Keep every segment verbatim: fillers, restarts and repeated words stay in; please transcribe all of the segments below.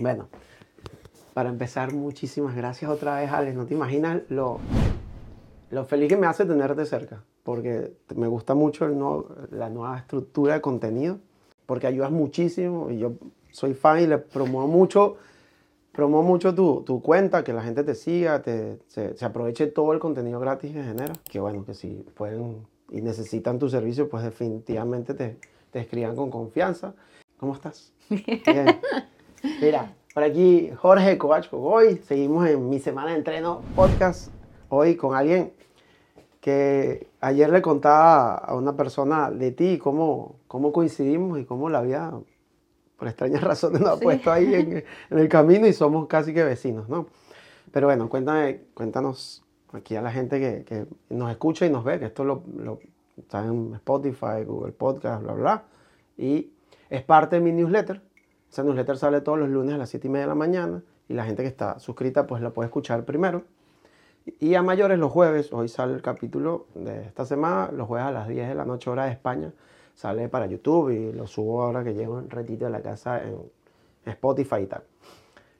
Bueno, para empezar, muchísimas gracias otra vez, Alex. No te imaginas lo, lo feliz que me hace tenerte cerca, porque me gusta mucho el no, la nueva estructura de contenido, porque ayudas muchísimo y yo soy fan y le promuevo mucho, promuevo mucho tu, tu cuenta, que la gente te siga, te, se, se aproveche todo el contenido gratis que genera. Que bueno, que si pueden y necesitan tu servicio, pues definitivamente te, te escriban con confianza. ¿Cómo estás? Bien. Mira, por aquí Jorge CoachCocoy. Seguimos en Mi Semana de Entreno Podcast. Hoy con alguien que ayer le contaba a una persona de ti, cómo, cómo coincidimos y cómo la vida, por extrañas razones, nos ha puesto ahí en, en el camino y somos casi que vecinos, ¿no? Pero bueno, cuéntame, cuéntanos aquí a la gente que, que nos escucha y nos ve, que esto lo, lo está en Spotify, Google Podcast, bla, bla, bla. Y es parte de mi newsletter. Esa newsletter sale todos los lunes a las siete y media de la mañana y la gente que está suscrita pues la puede escuchar primero. Y a mayores los jueves, hoy sale el capítulo de esta semana, los jueves a las diez de la noche hora de España, sale para YouTube y lo subo ahora que llevo un ratito de la casa en Spotify y tal.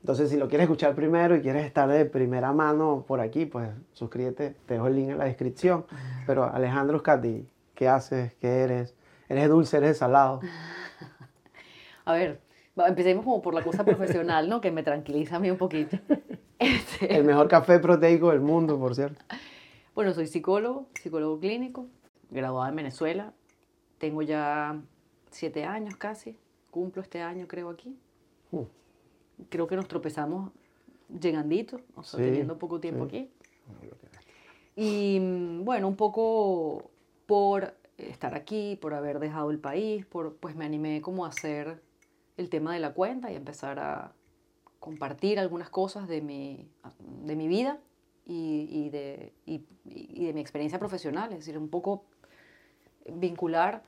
Entonces si lo quieres escuchar primero y quieres estar de primera mano por aquí, pues suscríbete, te dejo el link en la descripción. Pero Alejandra Uzcátegui, ¿qué haces? ¿Qué eres? ¿Eres dulce? ¿Eres salado? A ver, empecemos como por la cosa profesional, ¿no? Que me tranquiliza a mí un poquito. Este... El mejor café proteico del mundo, por cierto. Bueno, soy psicólogo, psicólogo clínico, graduada en Venezuela. Tengo ya siete años casi, cumplo este año creo aquí. Uh. Creo que nos tropezamos llegandito, o sea, sí, teniendo poco tiempo sí. aquí. Y bueno, un poco por estar aquí, por haber dejado el país, por, pues me animé como a hacer el tema de la cuenta y empezar a compartir algunas cosas de mi, de mi vida y, y, de, y, y de mi experiencia profesional, es decir, un poco vincular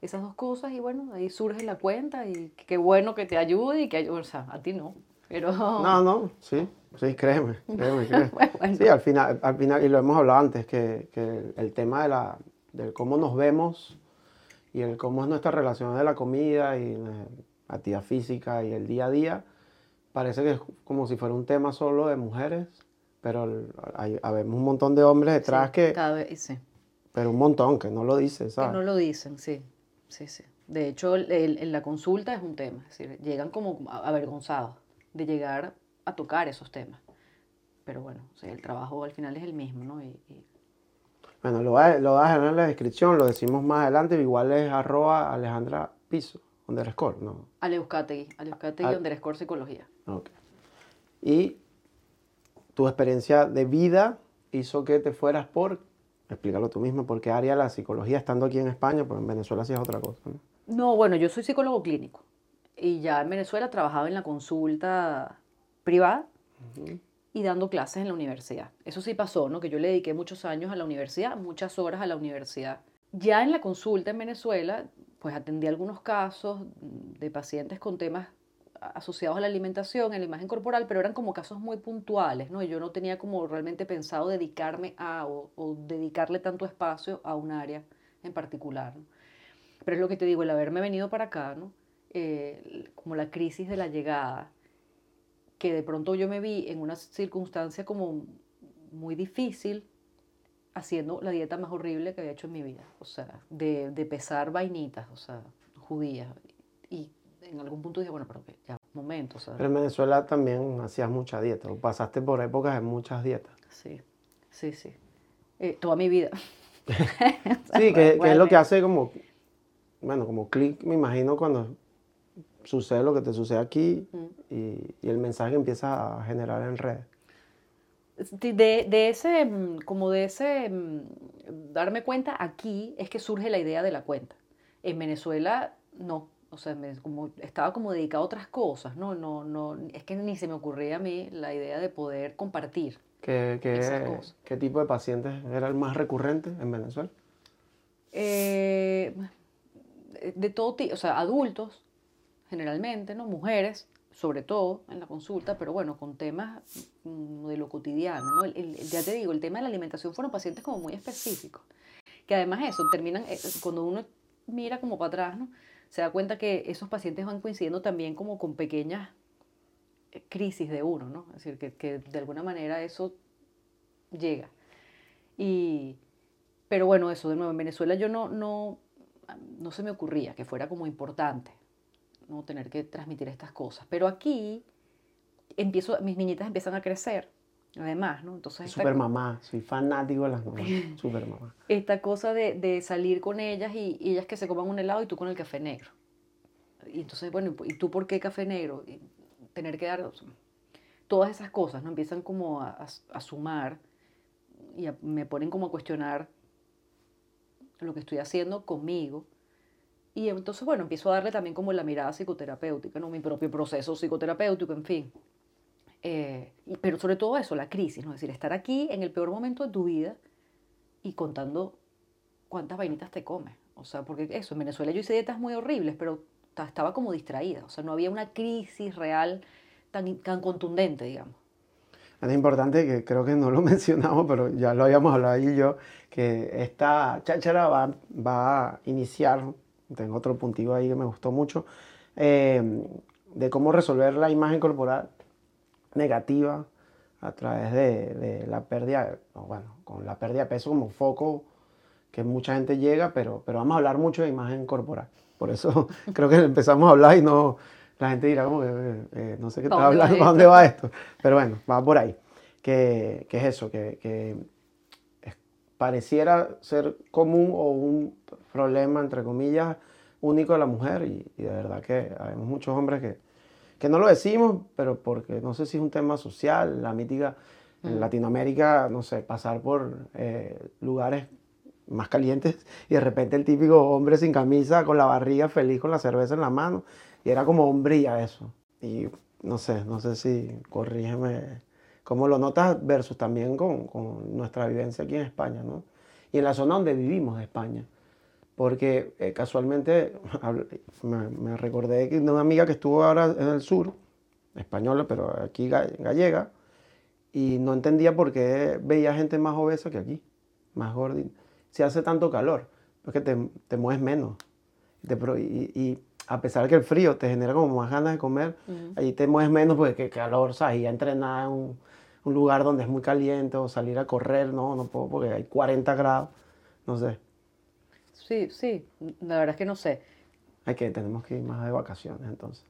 esas dos cosas y bueno, ahí surge la cuenta y qué bueno que te ayude y que, o sea, a ti no, pero... No, no, sí, sí, créeme, créeme, créeme. Bueno. Sí, al final, al final, y lo hemos hablado antes, que, que el tema de la, del cómo nos vemos y el cómo es nuestra relación de la comida y... actividad física y el día a día, parece que es como si fuera un tema solo de mujeres, pero hay, hay un montón de hombres detrás sí, que... Cada vez, sí. Pero un montón, que no lo dicen, ¿sabes? Que no lo dicen, sí, sí, sí. De hecho, el, el, la consulta es un tema, es decir, llegan como avergonzados de llegar a tocar esos temas. Pero bueno, o sea, el trabajo al final es el mismo, ¿no? Y, y... Bueno, lo vas lo va a dejar en la descripción, lo decimos más adelante, igual es arroba Alejandra Piso. Underscore, ¿no? Aleuzcategui, Aleuzcategui, underscore psicología. Ok. Y tu experiencia de vida hizo que te fueras por, explícalo tú misma, ¿por qué área la psicología estando aquí en España? Pues en Venezuela sí es otra cosa, ¿no? No, bueno, yo soy psicólogo clínico y ya en Venezuela trabajaba en la consulta privada uh-huh. y dando clases en la universidad. Eso sí pasó, ¿no? Que yo le dediqué muchos años a la universidad, muchas horas a la universidad. Ya en la consulta en Venezuela... pues atendí algunos casos de pacientes con temas asociados a la alimentación, a la imagen corporal, pero eran como casos muy puntuales, ¿no? Y yo no tenía como realmente pensado dedicarme a o, o dedicarle tanto espacio a un área en particular, ¿no? Pero es lo que te digo, el haberme venido para acá, ¿no? Eh, como la crisis de la llegada, que de pronto yo me vi en una circunstancia como muy difícil, haciendo la dieta más horrible que había hecho en mi vida, o sea, de, de pesar vainitas, o sea, judías, y en algún punto dije, bueno, pero ya, un momento, o sea. Pero en Venezuela también hacías mucha dieta, o pasaste por épocas de muchas dietas. Sí, sí, sí, eh, toda mi vida. O sea, sí, que, bueno, que es lo que hace como, bueno, como clic, me imagino, cuando sucede lo que te sucede aquí, mm. y, y el mensaje empieza a generar en redes. De, de ese, como de ese, darme cuenta aquí es que surge la idea de la cuenta. En Venezuela, no. O sea, me, como, estaba como dedicada a otras cosas, ¿no? No, no, es que ni se me ocurría a mí la idea de poder compartir ¿Qué, qué, esas cosas. ¿Qué tipo de pacientes era el más recurrente en Venezuela? Eh, de todo tipo, o sea, adultos, generalmente, ¿no? Mujeres, sobre todo en la consulta, pero bueno, con temas de lo cotidiano, ¿no? El, el, ya te digo, el tema de la alimentación fueron pacientes como muy específicos, que además eso, terminan, cuando uno mira como para atrás, ¿no? Se da cuenta que esos pacientes van coincidiendo también como con pequeñas crisis de uno, ¿no? Es decir, que, que de alguna manera eso llega. Y, pero bueno, eso de nuevo, en Venezuela yo no, no, no se me ocurría que fuera como importante, ¿no?, tener que transmitir estas cosas. Pero aquí empiezo, mis niñitas empiezan a crecer, además, ¿no? Entonces super mamá, soy fanático de las mamás, super mamá. Esta cosa de, de salir con ellas y, y ellas que se coman un helado y tú con el café negro. Y entonces, bueno, ¿y tú por qué café negro? Y tener que dar, o sea, todas esas cosas, ¿no? Empiezan como a, a, a sumar y a, me ponen como a cuestionar lo que estoy haciendo conmigo. Y entonces, bueno, empiezo a darle también como la mirada psicoterapéutica, ¿no? Mi propio proceso psicoterapéutico, en fin. Eh, pero sobre todo eso, la crisis, ¿no? Es decir, estar aquí en el peor momento de tu vida y contando cuántas vainitas te comes. O sea, porque eso, en Venezuela yo hice dietas muy horribles, pero estaba como distraída. O sea, no había una crisis real tan, tan contundente, digamos. Es importante que creo que no lo mencionamos, pero ya lo habíamos hablado allí yo, que esta cháchara va, va a iniciar... Tengo otro puntivo ahí que me gustó mucho, eh, de cómo resolver la imagen corporal negativa a través de, de la pérdida, bueno, con la pérdida de peso como foco que mucha gente llega, pero, pero vamos a hablar mucho de imagen corporal. Por eso creo que empezamos a hablar y no, la gente dirá como que eh, no sé qué está hablando, ¿para dónde va esto? Pero bueno, va por ahí. Que, que es eso, que, que pareciera ser común o un problema, entre comillas, único de la mujer, y, y de verdad que hay muchos hombres que, que no lo decimos, pero porque no sé si es un tema social, la mítica en uh-huh. Latinoamérica, no sé, pasar por eh, lugares más calientes y de repente el típico hombre sin camisa, con la barriga feliz, con la cerveza en la mano, y era como hombría eso. Y no sé, no sé si, corrígeme, cómo lo notas versus también con, con nuestra vivencia aquí en España, ¿no? Y en la zona donde vivimos de España. Porque eh, casualmente me, me recordé de una amiga que estuvo ahora en el sur, española, pero aquí gallega, y no entendía por qué veía gente más obesa que aquí, más gorda. Si hace tanto calor, porque te, te mueves menos. Te, y, y a pesar que el frío te genera como más ganas de comer, uh-huh. allí te mueves menos porque qué calor, ¿sabes? Y ya entrenada en un, un lugar donde es muy caliente, o salir a correr, no, no puedo porque hay cuarenta grados, no sé. Sí, sí, la verdad es que no sé. Hay que, tenemos que ir más de vacaciones entonces,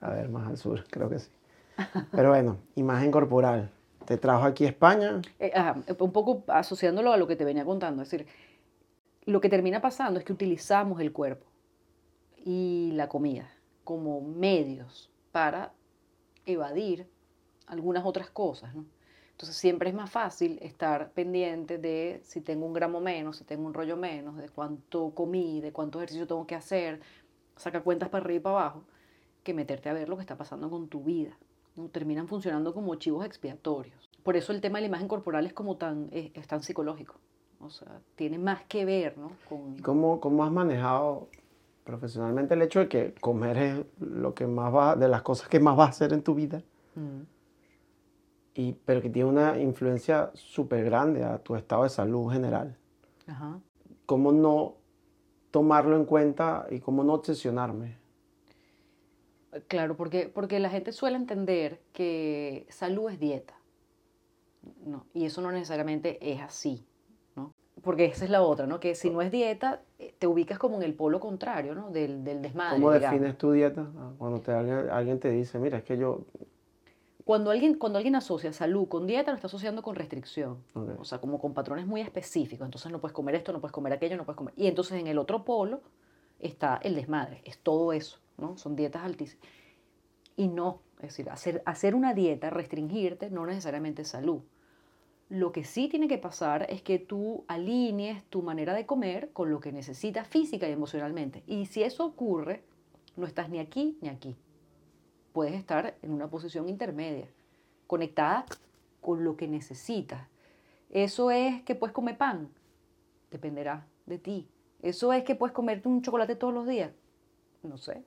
a ver, más al sur, creo que sí. Pero bueno, imagen corporal, ¿te trajo aquí a España? Eh, ajá, un poco asociándolo a lo que te venía contando, es decir, lo que termina pasando es que utilizamos el cuerpo y la comida como medios para evadir algunas otras cosas, ¿no? Entonces siempre es más fácil estar pendiente de si tengo un gramo menos, si tengo un rollo menos, de cuánto comí, de cuánto ejercicio tengo que hacer, sacar cuentas para arriba y para abajo, que meterte a ver lo que está pasando con tu vida, ¿no? Terminan funcionando como chivos expiatorios. Por eso el tema de la imagen corporal es como tan, es, es tan psicológico. O sea, tiene más que ver, ¿no? Con... ¿Cómo, ¿Cómo has manejado profesionalmente el hecho de que comer es lo que más va, de las cosas que más vas a hacer en tu vida? Mm. Y, pero que tiene una influencia súper grande a tu estado de salud general. Ajá. ¿Cómo no tomarlo en cuenta y cómo no obsesionarme? Claro, porque, porque la gente suele entender que salud es dieta, ¿no? Y eso no necesariamente es así, ¿no? Porque esa es la otra, ¿no? Que si no es dieta, te ubicas como en el polo contrario, ¿no? Del, del desmadre. ¿Cómo digamos. Defines tu dieta? Cuando te, alguien, alguien te dice, mira, es que yo... Cuando alguien, cuando alguien asocia salud con dieta, lo está asociando con restricción. Okay. O sea, como con patrones muy específicos. Entonces no puedes comer esto, no puedes comer aquello, no puedes comer... Y entonces en el otro polo está el desmadre. Es todo eso, ¿no? Son dietas altísimas. Y no, es decir, hacer, hacer una dieta, restringirte, no necesariamente es salud. Lo que sí tiene que pasar es que tú alinees tu manera de comer con lo que necesitas física y emocionalmente. Y si eso ocurre, no estás ni aquí ni aquí. Puedes estar en una posición intermedia, conectada con lo que necesitas. Eso es que puedes comer pan, dependerá de ti. Eso es que puedes comerte un chocolate todos los días, no sé.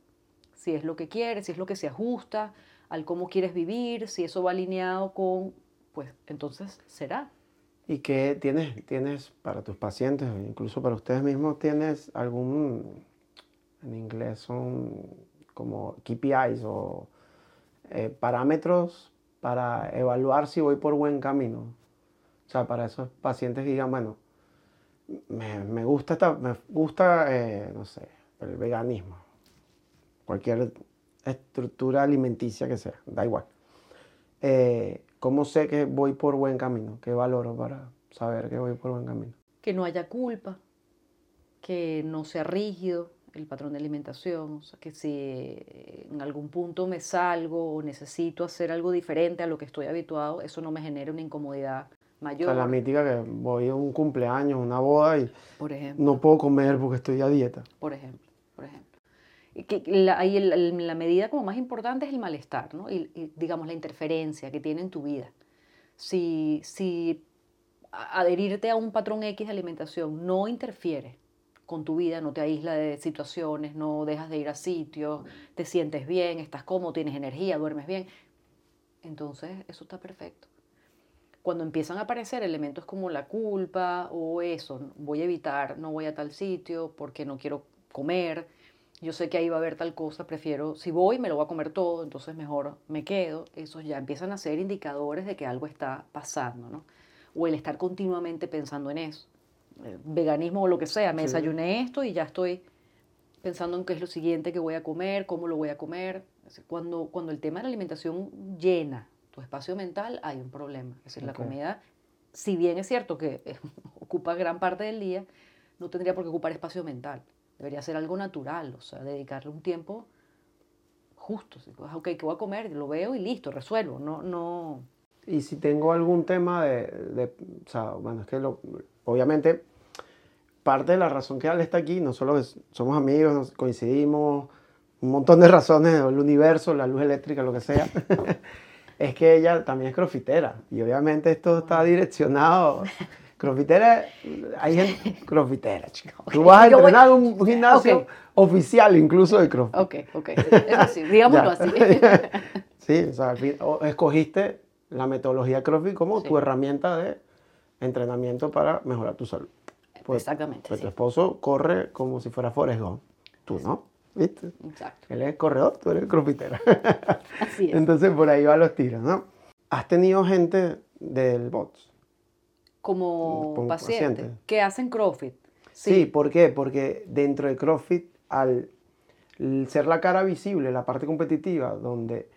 Si es lo que quieres, si es lo que se ajusta al cómo quieres vivir, si eso va alineado con, pues entonces será. ¿Y qué tienes, tienes para tus pacientes, incluso para ustedes mismos, tienes algún, en inglés son como K P Is o eh, parámetros para evaluar si voy por buen camino. O sea, para esos pacientes que digan, bueno, me, me gusta, esta, me gusta eh, no sé, el veganismo, cualquier estructura alimenticia que sea, da igual. Eh, ¿Cómo sé que voy por buen camino? ¿Qué valoro para saber que voy por buen camino? Que no haya culpa, que no sea rígido el patrón de alimentación, o sea, que si en algún punto me salgo o necesito hacer algo diferente a lo que estoy habituado, eso no me genera una incomodidad mayor. O sea, la mítica que voy a un cumpleaños, una boda y por ejemplo, no puedo comer porque estoy a dieta. Por ejemplo, por ejemplo. Y que la, ahí el, la medida como más importante es el malestar, ¿no? Y, y digamos la interferencia que tiene en tu vida. Si, si adherirte a un patrón X de alimentación no interfiere con tu vida, no te aísla de situaciones, no dejas de ir a sitios, te sientes bien, estás cómodo, tienes energía, duermes bien, entonces eso está perfecto. Cuando empiezan a aparecer elementos como la culpa o eso, voy a evitar, no voy a tal sitio porque no quiero comer, yo sé que ahí va a haber tal cosa, prefiero, si voy me lo voy a comer todo, entonces mejor me quedo, esos ya empiezan a ser indicadores de que algo está pasando, ¿no? O el estar continuamente pensando en eso. Veganismo o lo que sea, me sí. desayuné esto y ya estoy pensando en qué es lo siguiente que voy a comer, cómo lo voy a comer. Cuando, cuando el tema de la alimentación llena tu espacio mental, hay un problema. Es decir, okay. La comida, si bien es cierto que eh, ocupa gran parte del día, no tendría por qué ocupar espacio mental. Debería ser algo natural, o sea, dedicarle un tiempo justo. Ok, ¿qué voy a comer? Lo veo y listo, resuelvo. No, no... Y si tengo algún tema de, de o sea, bueno, es que lo, obviamente parte de la razón que Ale está aquí, no solo es, somos amigos, nos coincidimos, un montón de razones, el universo, la luz eléctrica, lo que sea, es que ella también es crofitera y obviamente esto está direccionado. Crofitera, hay gente crofitera, chica. Tú vas a entrenar voy... un gimnasio okay. oficial incluso de crossfit. Ok, ok, eso sí, digámoslo así. Sí, o sea, escogiste la metodología CrossFit como sí. tu herramienta de entrenamiento para mejorar tu salud. Pues, exactamente. Pues sí. Tu esposo corre como si fuera Forrest Gump. Tú no, ¿viste? Exacto. Él es corredor, tú eres crossfitera. Así es. Entonces por ahí van los tiros, ¿no? ¿Has tenido gente del bots? Como, como paciente, paciente que hacen CrossFit. Sí. Sí, ¿por qué? Porque dentro de CrossFit, al ser la cara visible, la parte competitiva, donde...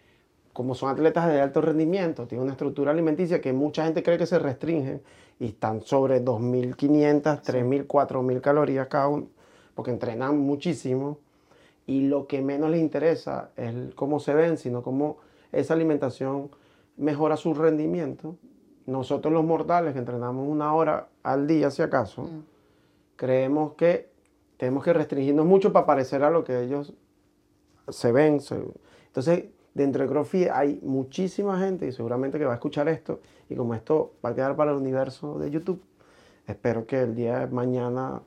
como son atletas de alto rendimiento, tienen una estructura alimenticia que mucha gente cree que se restringe y están sobre dos mil quinientas, tres mil, cuatro mil calorías cada uno, porque entrenan muchísimo y lo que menos les interesa es cómo se ven, sino cómo esa alimentación mejora su rendimiento. Nosotros los mortales que entrenamos una hora al día, si acaso, mm. creemos que tenemos que restringirnos mucho para parecer a lo que ellos se ven. Se... Entonces... Dentro de CrossFit hay muchísima gente y seguramente que va a escuchar esto y como esto va a quedar para el universo de YouTube, espero que el día de mañana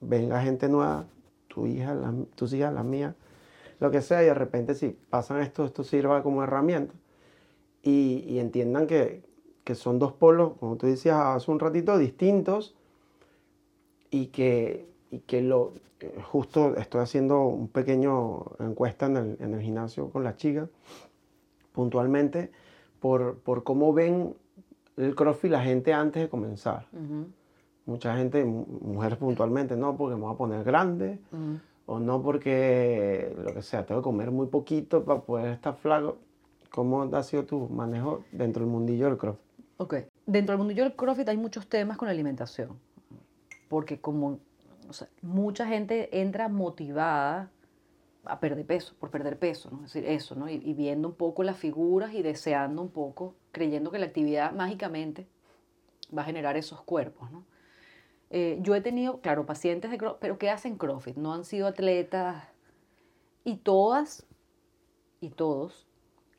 venga gente nueva, tu hija, la, tus hijas, las mías, lo que sea, y de repente si pasan esto, esto sirva como herramienta y, y entiendan que, que son dos polos, como tú decías hace un ratito, distintos y que, y que lo... Justo estoy haciendo un pequeño encuesta en el, en el gimnasio con las chicas, puntualmente, por, por cómo ven el CrossFit la gente antes de comenzar. Uh-huh. Mucha gente, mujeres puntualmente, no porque me voy a poner grande, uh-huh. o no porque, lo que sea, tengo que comer muy poquito para poder estar flaco. ¿Cómo ha sido tu manejo dentro del mundillo del CrossFit? Ok, dentro del mundillo del CrossFit hay muchos temas con la alimentación, porque como... O sea, mucha gente entra motivada a perder peso, por perder peso, ¿no? Es decir, eso, ¿no? Y, y viendo un poco las figuras y deseando un poco, creyendo que la actividad mágicamente va a generar esos cuerpos, ¿no? Eh, yo he tenido, claro, pacientes de CrossFit, pero que hacen CrossFit, no han sido atletas. Y todas y todos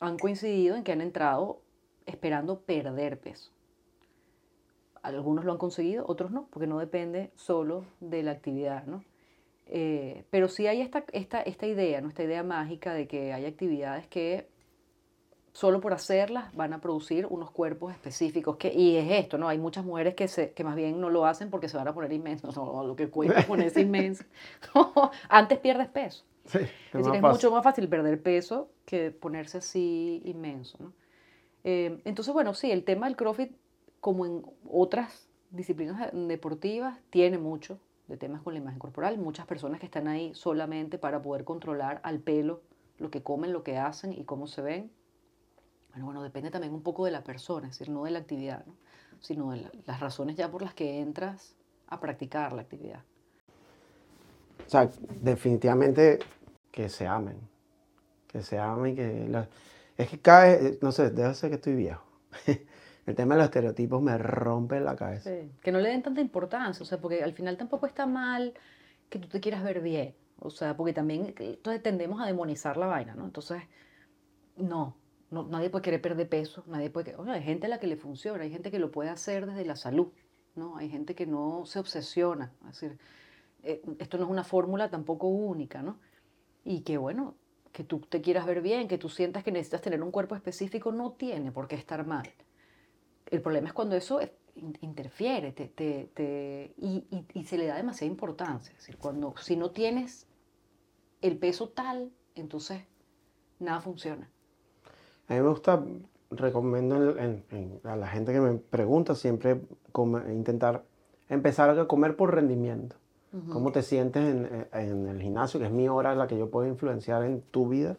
han coincidido en que han entrado esperando perder peso. Algunos lo han conseguido, otros no, porque no depende solo de la actividad, ¿no? Eh, pero sí hay esta, esta, esta idea, ¿no? Esta idea mágica de que hay actividades que solo por hacerlas van a producir unos cuerpos específicos. Que, y es esto, ¿no? Hay muchas mujeres que, se, que más bien no lo hacen porque se van a poner inmensos. No, lo que el cuerpo ponerse inmenso. No, antes pierdes peso. Sí, es decir, es mucho más fácil perder peso que ponerse así inmenso, ¿no? Eh, entonces, bueno, sí, el tema del CrossFit, como en otras disciplinas deportivas, tiene mucho de temas con la imagen corporal. Muchas personas que están ahí solamente para poder controlar al pelo lo que comen, lo que hacen y cómo se ven. Bueno, bueno, depende también un poco de la persona, es decir, no de la actividad, ¿no? Sino de la, las razones ya por las que entras a practicar la actividad. O sea, definitivamente que se amen, que se amen, que la... es que cada vez, no sé, debe ser que estoy viejo. El tema de los estereotipos me rompe la cabeza. Sí, que no le den tanta importancia, o sea, porque al final tampoco está mal que tú te quieras ver bien, o sea, porque también entonces tendemos a demonizar la vaina, ¿no? Entonces, no, no nadie puede querer perder peso, nadie puede, o sea, hay gente a la que le funciona, hay gente que lo puede hacer desde la salud, ¿no? Hay gente que no se obsesiona, es decir, eh, esto no es una fórmula tampoco única, ¿no? Y que bueno, que tú te quieras ver bien, que tú sientas que necesitas tener un cuerpo específico, no tiene por qué estar mal. El problema es cuando eso interfiere te, te, te, y, y, y se le da demasiada importancia. Es decir, cuando, si no tienes el peso tal, entonces nada funciona. A mí me gusta, recomiendo en, en, a la gente que me pregunta siempre comer, intentar empezar a comer por rendimiento. Uh-huh. ¿Cómo te sientes en, en el gimnasio, que es mi hora, la que yo puedo influenciar en tu vida?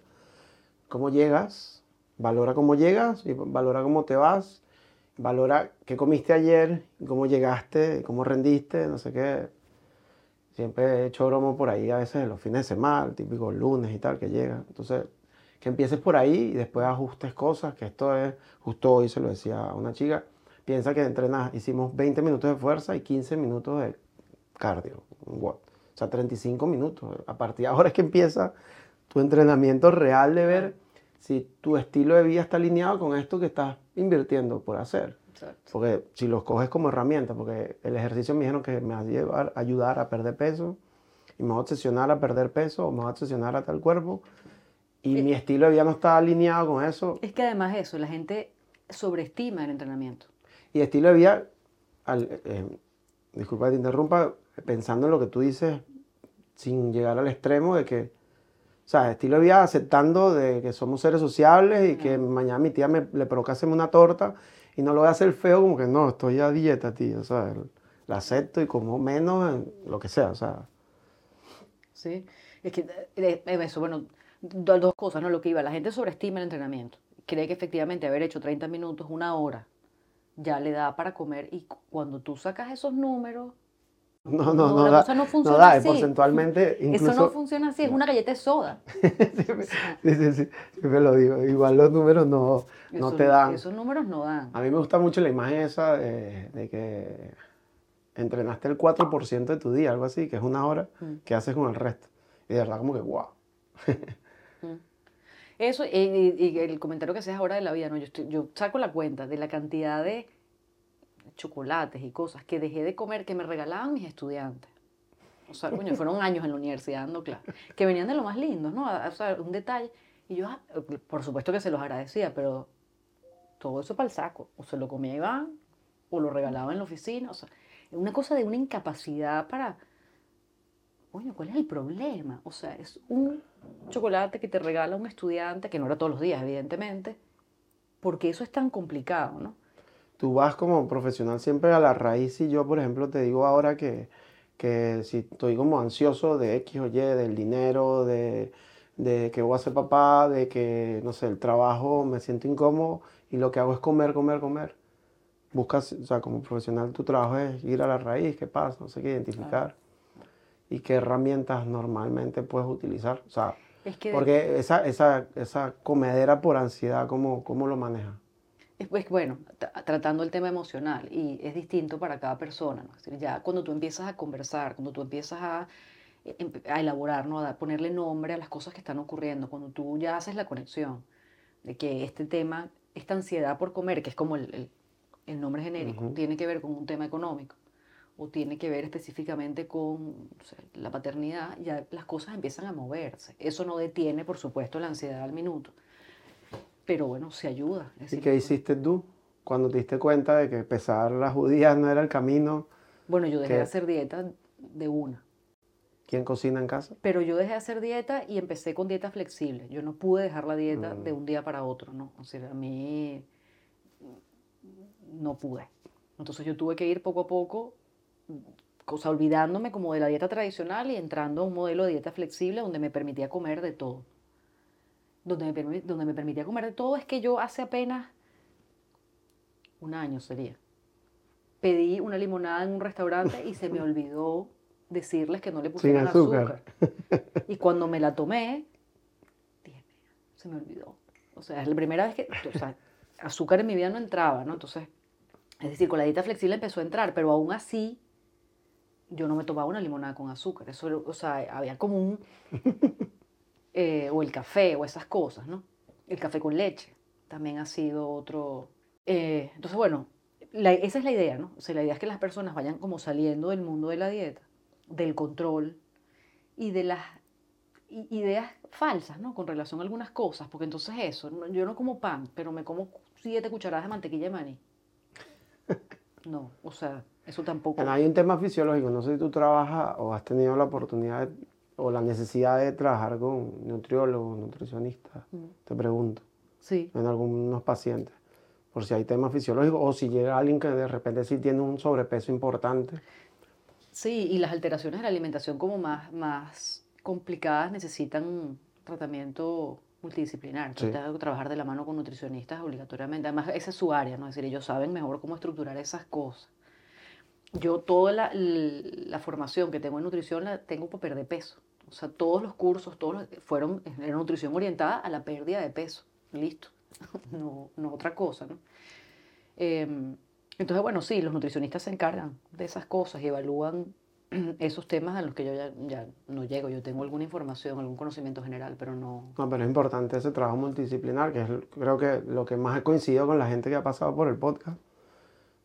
¿Cómo llegas? Valora cómo llegas y valora cómo te vas. Valora qué comiste ayer, cómo llegaste, cómo rendiste, no sé qué. Siempre he hecho bromo por ahí a veces en los fines de semana, típicos lunes y tal, que llega. Entonces, que empieces por ahí y después ajustes cosas, que esto es, justo hoy se lo decía a una chica, piensa que entrenas, hicimos veinte minutos de fuerza y quince minutos de cardio, o sea, treinta y cinco minutos. A partir de ahora es que empieza tu entrenamiento real de ver si tu estilo de vida está alineado con esto que estás invirtiendo por hacer. Exacto. Porque si los coges como herramienta, porque el ejercicio me dijeron que me va a llevar, ayudar a perder peso, y me va a obsesionar a perder peso, o me va a obsesionar a tal cuerpo, y es, mi estilo de vida no está alineado con eso. Es que además eso, la gente sobreestima el entrenamiento. Y estilo de vida, al, eh, eh, disculpa que te interrumpa, pensando en lo que tú dices, sin llegar al extremo de que, o sea, estilo de vida aceptando de que somos seres sociables y que mañana mi tía me, le provoca hacerme una torta y no lo voy a hacer feo como que no, estoy a dieta, tío, o sea, la acepto y como menos, lo que sea, o sea. Sí, es que eso, bueno, dos cosas, ¿no? Lo que iba, la gente sobreestima el entrenamiento, cree que efectivamente haber hecho treinta minutos, una hora, ya le da para comer y cuando tú sacas esos números, No, no, no, no, la cosa no funciona no da, así. Porcentualmente incluso... Eso no funciona así, es una galleta de soda. Siempre sí, sí, sí, sí, me lo digo, igual los números no, no eso, te dan. Esos números no dan. A mí me gusta mucho la imagen esa de, de que entrenaste el cuatro por ciento de tu día, algo así, que es una hora, mm. que haces con el resto. Y de verdad como que wow. mm. Eso, y, y, y el comentario que haces ahora de la vida, ¿no? yo, estoy, yo saco la cuenta de la cantidad de chocolates y cosas que dejé de comer que me regalaban mis estudiantes. O sea, coño, fueron años en la universidad dando clases, que venían de lo más lindo, ¿no? O sea, un detalle. Y yo, ah, por supuesto que se los agradecía, pero todo eso para el saco. O se lo comía Iván, o lo regalaba en la oficina. O sea, una cosa de una incapacidad para... Coño, ¿cuál es el problema? O sea, es un chocolate que te regala un estudiante, que no era todos los días, evidentemente, porque eso es tan complicado, ¿no? Tú vas como profesional siempre a la raíz y yo, por ejemplo, te digo ahora que, que si estoy como ansioso de X o Y, del dinero, de, de que voy a ser papá, de que, no sé, el trabajo, me siento incómodo y lo que hago es comer, comer, comer. Buscas, o sea, como profesional tu trabajo es ir a la raíz, qué pasa, no sé qué, identificar. Claro. Y qué herramientas normalmente puedes utilizar. O sea, es que porque de... esa, esa, esa comedera por ansiedad, ¿cómo, cómo lo manejas? Pues bueno, t- tratando el tema emocional y es distinto para cada persona, ¿no? Es decir, ya cuando tú empiezas a conversar, cuando tú empiezas a, a elaborar, ¿no? A ponerle nombre a las cosas que están ocurriendo, cuando tú ya haces la conexión de que este tema, esta ansiedad por comer, que es como el, el, el nombre genérico, uh-huh. tiene que ver con un tema económico o tiene que ver específicamente con, o sea, la paternidad, ya las cosas empiezan a moverse. Eso no detiene, por supuesto, la ansiedad al minuto. Pero bueno, se ayuda. ¿Y qué hiciste tú cuando te diste cuenta de que pesar las judías no era el camino? Bueno, yo dejé que... de hacer dieta de una. ¿Quién cocina en casa? Pero yo dejé de hacer dieta y empecé con dieta flexible. Yo no pude dejar la dieta mm. de un día para otro, ¿no? O sea, a mí no pude. Entonces yo tuve que ir poco a poco, cosa, olvidándome como de la dieta tradicional y entrando a un modelo de dieta flexible donde me permitía comer de todo. Donde me, donde me permitía comer de todo es que yo hace apenas un año sería. Pedí una limonada en un restaurante y se me olvidó decirles que no le pusieran azúcar. azúcar. Y cuando me la tomé, dije, se me olvidó. O sea, es la primera vez que, o sea, azúcar en mi vida no entraba, ¿no? Entonces, es decir, con la dieta flexible empezó a entrar, pero aún así yo no me tomaba una limonada con azúcar. Eso, o sea, había como un... Eh, o el café, o esas cosas, ¿no? El café con leche también ha sido otro... Eh, entonces, bueno, la, esa es la idea, ¿no? O sea, la idea es que las personas vayan como saliendo del mundo de la dieta, del control y de las ideas falsas, ¿no? Con relación a algunas cosas, porque entonces eso, yo no como pan, pero me como siete cucharadas de mantequilla de maní. No, o sea, eso tampoco... Bueno, hay un tema fisiológico, no sé si tú trabajas o has tenido la oportunidad de... o la necesidad de trabajar con nutriólogos, nutricionistas, mm. te pregunto, sí. en algunos pacientes, por si hay temas fisiológicos o si llega alguien que de repente sí tiene un sobrepeso importante. Sí, y las alteraciones de la alimentación como más, más complicadas necesitan tratamiento multidisciplinar. Entonces, sí. tengo que trabajar de la mano con nutricionistas obligatoriamente. Además, esa es su área, ¿no? Es decir, ellos saben mejor cómo estructurar esas cosas. Yo toda la, la formación que tengo en nutrición la tengo por perder peso. O sea, todos los cursos todos los, fueron en nutrición orientada a la pérdida de peso. Listo. No, no otra cosa, ¿no? Eh, entonces, bueno, sí, los nutricionistas se encargan de esas cosas y evalúan esos temas en los que yo ya, ya no llego. Yo tengo alguna información, algún conocimiento general, pero no... No, pero es importante ese trabajo multidisciplinar, que es creo que lo que más ha coincidido con la gente que ha pasado por el podcast.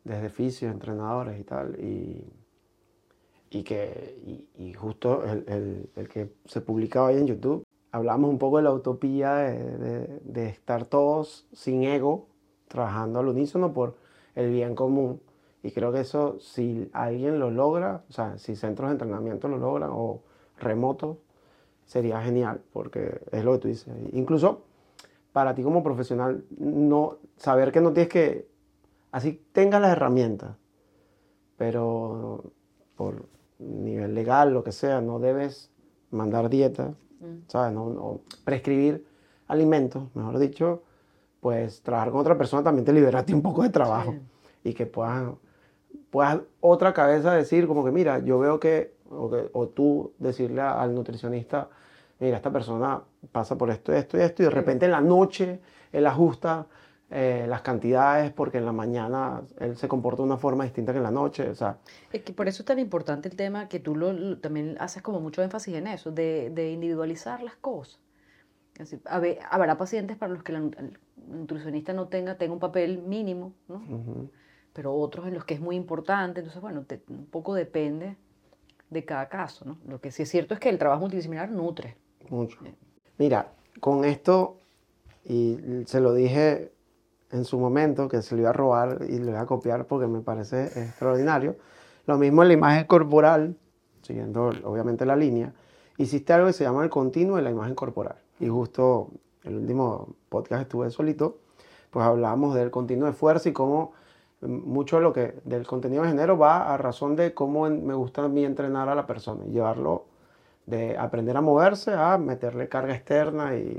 Desde fisios, entrenadores y tal, y, y que y, y justo el, el, el que se publica hoy en YouTube, hablamos un poco de la utopía de, de, de estar todos sin ego, trabajando al unísono por el bien común, y creo que eso si alguien lo logra, o sea, si centros de entrenamiento lo logran o remotos, sería genial, porque es lo que tú dices, incluso para ti como profesional, no, saber que no tienes que... Así tengas las herramientas, pero por nivel legal, lo que sea, no debes mandar dieta, mm. ¿sabes? No, no prescribir alimentos, mejor dicho, pues trabajar con otra persona también te liberaste un poco de trabajo sí. y que puedas, puedas otra cabeza decir como que mira, yo veo que o, que, o tú decirle al nutricionista, mira, esta persona pasa por esto, esto y esto, y de repente en la noche él ajusta Eh, las cantidades, porque en la mañana él se comporta de una forma distinta que en la noche. O sea. Es que por eso es tan importante el tema que tú lo, lo, también haces como mucho énfasis en eso, de, de individualizar las cosas. Es decir, a ver, habrá pacientes para los que la, el nutricionista no tenga, tenga un papel mínimo, ¿no? Uh-huh. Pero otros en los que es muy importante. Entonces, bueno, te, un poco depende de cada caso, ¿no? Lo que sí es cierto es que el trabajo multidisciplinar nutre. Mucho. Eh. Mira, con esto, y se lo dije... en su momento, que se lo iba a robar y lo iba a copiar porque me parece extraordinario. Lo mismo en la imagen corporal, siguiendo obviamente la línea, hiciste algo que se llama el continuo de la imagen corporal. Y justo el último podcast estuve solito, pues hablábamos del continuo de fuerza y cómo mucho de lo que, del contenido de género va a razón de cómo me gusta a mí entrenar a la persona y llevarlo de aprender a moverse a meterle carga externa y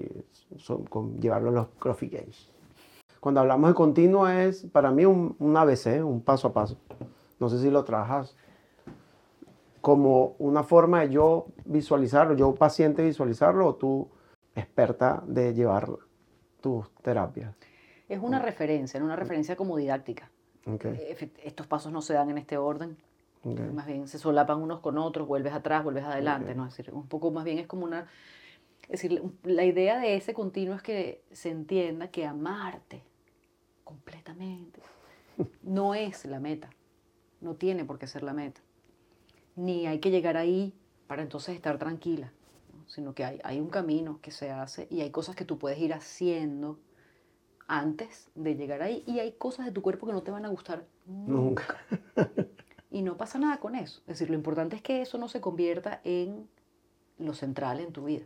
so, con, llevarlo a los CrossFit Games. Cuando hablamos de continuo es, para mí, un, un A B C, un paso a paso. No sé si lo trabajas como una forma de yo visualizarlo, yo paciente visualizarlo, o tú experta de llevar tus terapias. Es una ¿Cómo? referencia, una referencia como didáctica. Okay. Estos pasos no se dan en este orden, okay. más bien se solapan unos con otros, vuelves atrás, vuelves adelante, okay. ¿no? Es decir, un poco más bien es como una... Es decir, la idea de ese continuo es que se entienda que amarte completamente no es la meta, no tiene por qué ser la meta, ni hay que llegar ahí para entonces estar tranquila, ¿no? Sino que hay, hay un camino que se hace y hay cosas que tú puedes ir haciendo antes de llegar ahí y hay cosas de tu cuerpo que no te van a gustar nunca, nunca. Y no pasa nada con eso, es decir, lo importante es que eso no se convierta en lo central en tu vida,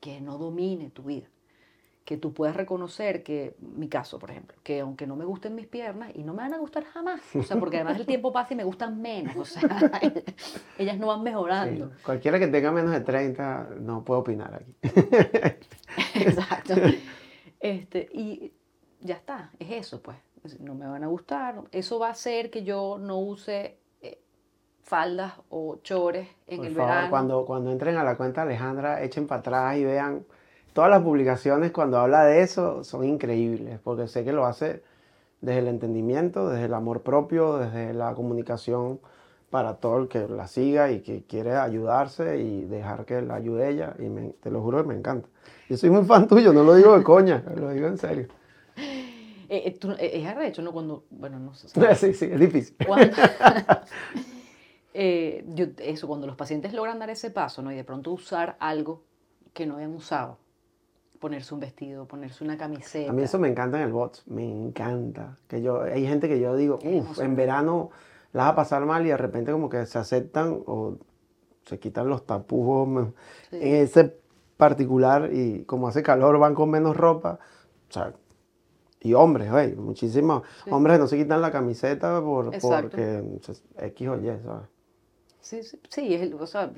que no domine tu vida, que tú puedas reconocer que, mi caso por ejemplo, que aunque no me gusten mis piernas, y no me van a gustar jamás, o sea, porque además el tiempo pasa y me gustan menos, o sea, ellas no van mejorando. Sí. Cualquiera que tenga menos de treinta no puede opinar aquí. Exacto. Este, y ya está, es eso pues, no me van a gustar, eso va a hacer que yo no use faldas o chores en por el favor, verano. Cuando, cuando entren a la cuenta de Alejandra, echen para atrás y vean todas las publicaciones cuando habla de eso, son increíbles, porque sé que lo hace desde el entendimiento, desde el amor propio, desde la comunicación para todo el que la siga y que quiere ayudarse y dejar que la ayude ella, y me, te lo juro que me encanta. Yo soy muy fan tuyo, no lo digo de coña, lo digo en serio. Eh, tú, es arrecho, ¿no? Cuando, bueno, no sé. Sí, sí, es difícil. Cuando... Eh, yo, eso, cuando los pacientes logran dar ese paso, ¿no? Y de pronto usar algo que no habían usado, ponerse un vestido, ponerse una camiseta. A mí eso me encanta en el bots, me encanta. Que yo, hay gente que yo digo, uff, en verano las va a pasar mal y de repente como que se aceptan o se quitan los tapujos sí. En ese particular, y como hace calor van con menos ropa, o sea, y hombres, hey, muchísimos sí. Hombres que no se quitan la camiseta por, porque X o Y, ¿sabes? Sí, sí, sí es el, o sea,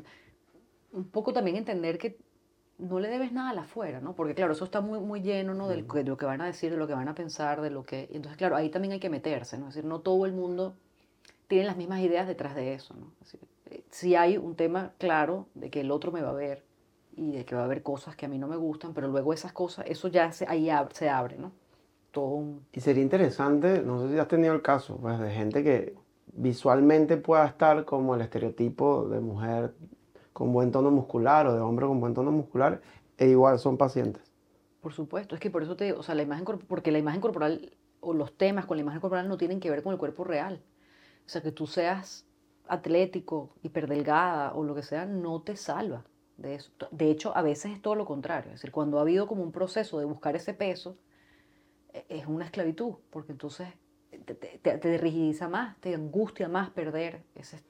un poco también entender que no le debes nada al afuera, ¿no? Porque claro, eso está muy, muy lleno, ¿no? Del, de lo que van a decir, de lo que van a pensar, de lo que... Entonces, claro, ahí también hay que meterse, ¿no? Es decir, no todo el mundo tiene las mismas ideas detrás de eso, ¿no? Es decir, sí hay un tema claro de que el otro me va a ver y de que va a haber cosas que a mí no me gustan, pero luego esas cosas, eso ya se, ahí ab, se abre, ¿no? Todo un... Y sería interesante, no sé si has tenido el caso, pues, de gente que... visualmente pueda estar como el estereotipo de mujer con buen tono muscular o de hombre con buen tono muscular, e igual son pacientes. Por supuesto, es que por eso te digo, o sea, la imagen, porque la imagen corporal o los temas con la imagen corporal no tienen que ver con el cuerpo real. O sea, que tú seas atlético, hiperdelgada o lo que sea, no te salva de eso. De hecho, a veces es todo lo contrario. Es decir, cuando ha habido como un proceso de buscar ese peso, es una esclavitud, porque entonces... Te, te, te rigidiza más, te angustia más perder ese...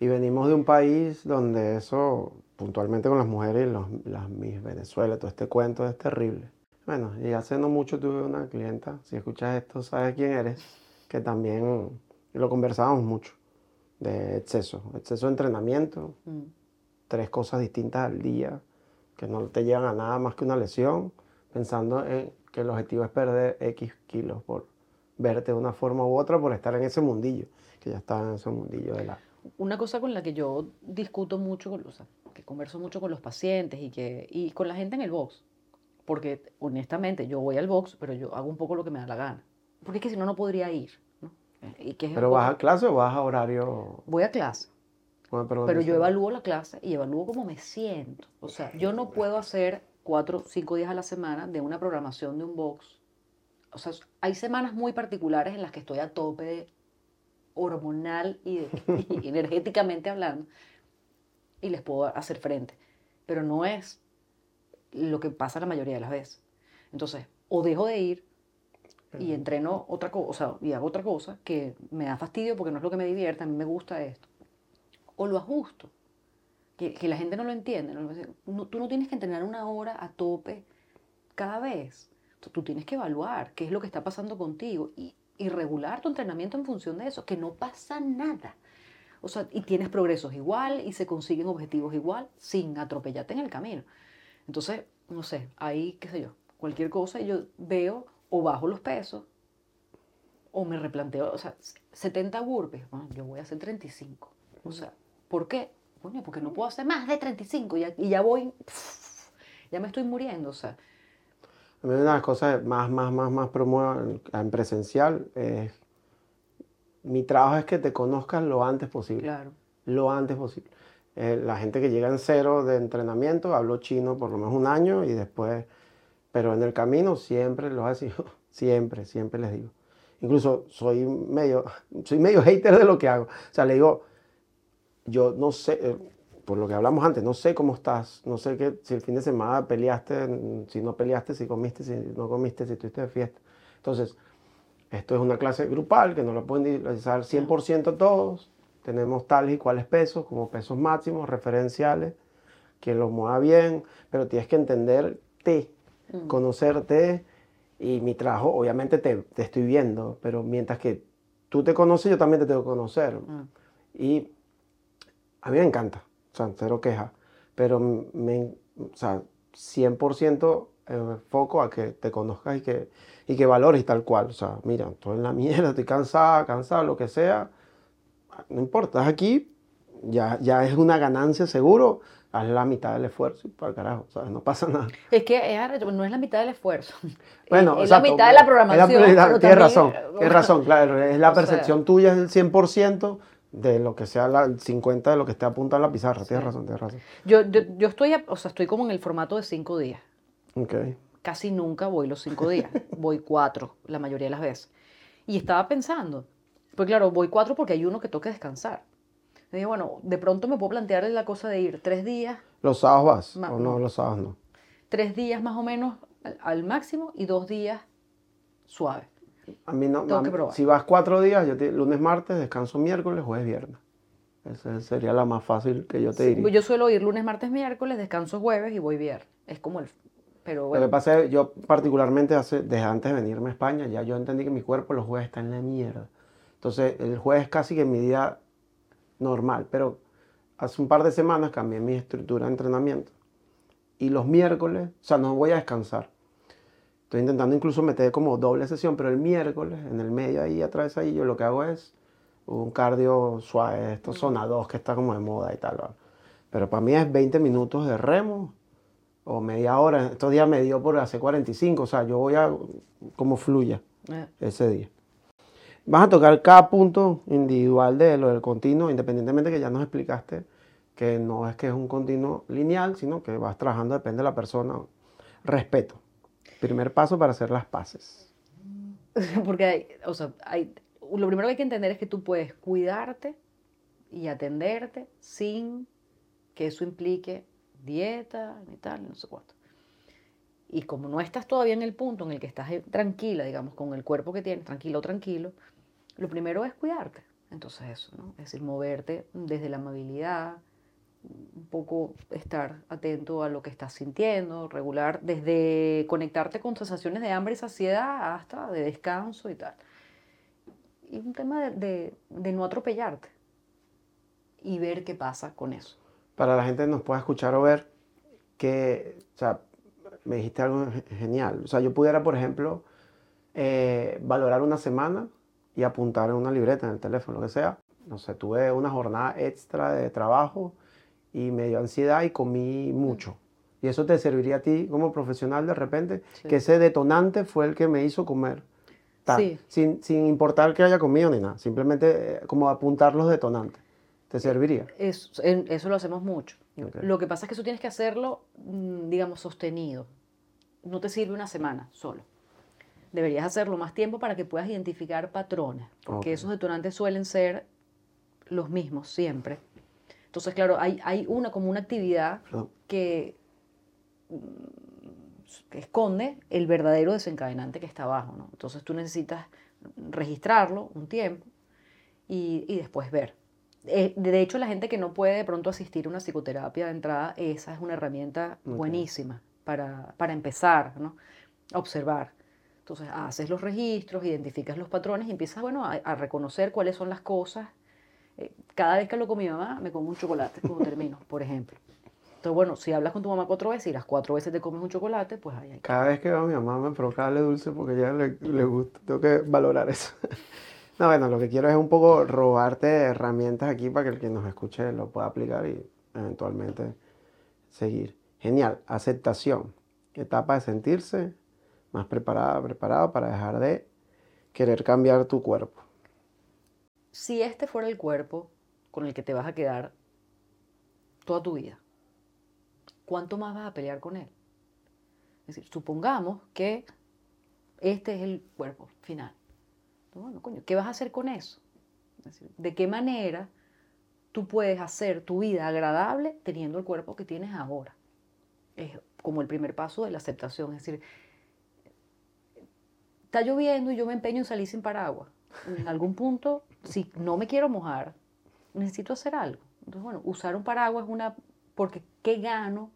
Y venimos de un país donde eso, puntualmente con las mujeres, los, las mis Venezuela, todo este cuento es terrible. Bueno, y hace no mucho tuve una clienta, si escuchas esto sabes quién eres, que también lo conversábamos mucho, de exceso, exceso de entrenamiento, mm. tres cosas distintas al día, que no te llevan a nada más que una lesión, pensando en que el objetivo es perder X kilos por verte de una forma u otra por estar en ese mundillo, que ya está en ese mundillo de la... Una cosa con la que yo discuto mucho, con, o sea, que converso mucho con los pacientes y, que, y con la gente en el box, porque honestamente yo voy al box, pero yo hago un poco lo que me da la gana, porque es que si no, no podría ir, ¿no? Y que es ¿Pero vas a clase o vas a horario...? Voy a clase, bueno, pero, pero yo evalúo la clase y evalúo cómo me siento, o sea, yo no puedo hacer cuatro, cinco días a la semana de una programación de un box. O sea, hay semanas muy particulares en las que estoy a tope de hormonal y, de, y energéticamente hablando y les puedo hacer frente. Pero no es lo que pasa la mayoría de las veces. Entonces, o dejo de ir y entreno otra cosa, o sea, y hago otra cosa que me da fastidio porque no es lo que me divierte, a mí me gusta esto. O lo ajusto, que, que la gente no lo entiende. No, no, tú no tienes que entrenar una hora a tope cada vez. Tú tienes que evaluar qué es lo que está pasando contigo y, y regular tu entrenamiento en función de eso, que no pasa nada. O sea, y tienes progresos igual y se consiguen objetivos igual sin atropellarte en el camino. Entonces, no sé, ahí, qué sé yo, cualquier cosa yo veo o bajo los pesos o me replanteo, o sea, setenta burpees, bueno, yo voy a hacer treinta y cinco. O sea, ¿por qué? Bueno, porque no puedo hacer más de treinta y cinco y ya, y ya voy, pff, ya me estoy muriendo, o sea. A mí una de las cosas que más, más, más, más promuevo en presencial es... Mi trabajo es que te conozcas lo antes posible. Claro. Lo antes posible. Eh, la gente que llega en cero de entrenamiento, habló chino por lo menos un año y después... Pero en el camino siempre los ha sido. Siempre, siempre les digo. Incluso soy medio, soy medio hater de lo que hago. O sea, le digo, yo no sé... Eh, por lo que hablamos antes, no sé cómo estás, no sé qué, si el fin de semana peleaste, si no peleaste, si comiste, si no comiste, si estuviste de fiesta. Entonces, esto es una clase grupal que no la pueden realizar cien por ciento todos. Tenemos tales y cuales pesos, como pesos máximos, referenciales, que lo mueva bien, pero tienes que entenderte, mm. conocerte, y mi trabajo, obviamente te, te estoy viendo, pero mientras que tú te conoces, yo también te tengo que conocer. Mm. Y a mí me encanta, o sea, cero queja, pero me, o sea, cien por ciento foco a que te conozcas y que, y que valores tal cual. O sea, mira, estoy en la mierda, estoy cansada, cansado, lo que sea, no importa, estás aquí, ya, ya es una ganancia seguro, haz la mitad del esfuerzo y para carajo, ¿sabes? No pasa nada. Es que es, no es la mitad del esfuerzo. Bueno, es, es exacto, la mitad de la programación. Es la, tienes también, razón, bueno, tienes razón, claro. Es la percepción, o sea, tuya, es el cien por ciento de lo que sea, la, el cincuenta por ciento de lo que esté apuntado a la pizarra. Sí. Tienes razón, tienes razón. Yo, yo, yo estoy, o sea, estoy como en el formato de cinco días. Okay. Casi nunca voy los cinco días, voy cuatro la mayoría de las veces. Y estaba pensando, pues claro, voy cuatro porque hay uno que toca descansar. Me dije, bueno, de pronto me puedo plantear la cosa de ir tres días. ¿Los sábados vas? Más, ¿o no? Los sábados no. Tres días más o menos al, al máximo y dos días suaves. A mí no. Tengo a mí, que probar. Si vas cuatro días, yo te, lunes, martes, descanso miércoles, jueves, viernes. Esa sería la más fácil que yo te sí, diría. Yo suelo ir lunes, martes, miércoles, descanso jueves y voy viernes. Es como el... Pero bueno. Lo que pasa es que yo particularmente hace, desde antes de venirme a España, ya yo entendí que mi cuerpo los jueves está en la mierda. Entonces el jueves casi que mi día... normal, pero hace un par de semanas cambié mi estructura de entrenamiento y los miércoles, o sea, no voy a descansar, estoy intentando incluso meter como doble sesión, pero el miércoles en el medio ahí, atrás ahí, yo lo que hago es un cardio suave, esto zona dos que está como de moda y tal, ¿vale? Pero para mí es veinte minutos de remo o media hora, estos días me dio por hacer cuarenta y cinco, o sea, yo voy a como fluya ese día. Vas a tocar cada punto individual de lo del continuo, independientemente que ya nos explicaste que no es que es un continuo lineal, sino que vas trabajando, depende de la persona. Respeto. Primer paso para hacer las paces. Porque hay, o sea, hay, lo primero que hay que entender es que tú puedes cuidarte y atenderte sin que eso implique dieta, ni tal, no sé cuánto. Y como no estás todavía en el punto en el que estás tranquila, digamos, con el cuerpo que tienes, tranquilo o tranquilo, lo primero es cuidarte. Entonces eso, ¿no? Es decir, moverte desde la amabilidad, un poco estar atento a lo que estás sintiendo, regular, desde conectarte con sensaciones de hambre y saciedad hasta de descanso y tal. Y un tema de, de, de no atropellarte y ver qué pasa con eso. Para la gente que nos pueda escuchar o ver, que, o sea, me dijiste algo genial. O sea, yo pudiera, por ejemplo, eh, valorar una semana y apuntar en una libreta, en el teléfono, lo que sea. No sé, tuve una jornada extra de trabajo y me dio ansiedad y comí mucho. Y eso te serviría a ti como profesional de repente, sí, que ese detonante fue el que me hizo comer. Tal, sí. sin, sin importar que haya comido ni nada. Simplemente eh, como apuntar los detonantes. ¿Te serviría? Eso, eso lo hacemos mucho. Okay. Lo que pasa es que eso tienes que hacerlo, digamos, sostenido. No te sirve una semana solo. Deberías hacerlo más tiempo para que puedas identificar patrones, porque okay, esos detonantes suelen ser los mismos siempre. Entonces, claro, hay, hay una como una actividad que, que esconde el verdadero desencadenante que está abajo, ¿no? Entonces tú necesitas registrarlo un tiempo y, y después ver. De hecho, la gente que no puede de pronto asistir a una psicoterapia de entrada, esa es una herramienta buenísima, okay, para, para empezar, ¿no?, a observar. Entonces, haces los registros, identificas los patrones y empiezas, bueno, a, a reconocer cuáles son las cosas. Cada vez que hablo con mi mamá, me como un chocolate cuando termino, por ejemplo. Entonces, bueno, si hablas con tu mamá cuatro veces y las cuatro veces te comes un chocolate, pues ahí hay que... Cada vez que veo a mi mamá me provoca darle dulce porque ya le, le gusta. Tengo que valorar eso. No, bueno, lo que quiero es un poco robarte herramientas aquí para que el que nos escuche lo pueda aplicar y eventualmente seguir. Genial. Aceptación. Etapa de sentirse más preparada, preparado para dejar de querer cambiar tu cuerpo. Si este fuera el cuerpo con el que te vas a quedar toda tu vida, ¿cuánto más vas a pelear con él? Es decir, supongamos que este es el cuerpo final. Bueno, coño, ¿qué vas a hacer con eso? Es decir, ¿de qué manera tú puedes hacer tu vida agradable teniendo el cuerpo que tienes ahora? Es como el primer paso de la aceptación. Es decir, está lloviendo y yo me empeño en salir sin paraguas. En algún punto, si no me quiero mojar, necesito hacer algo. Entonces, bueno, usar un paraguas es una Porque ¿qué gano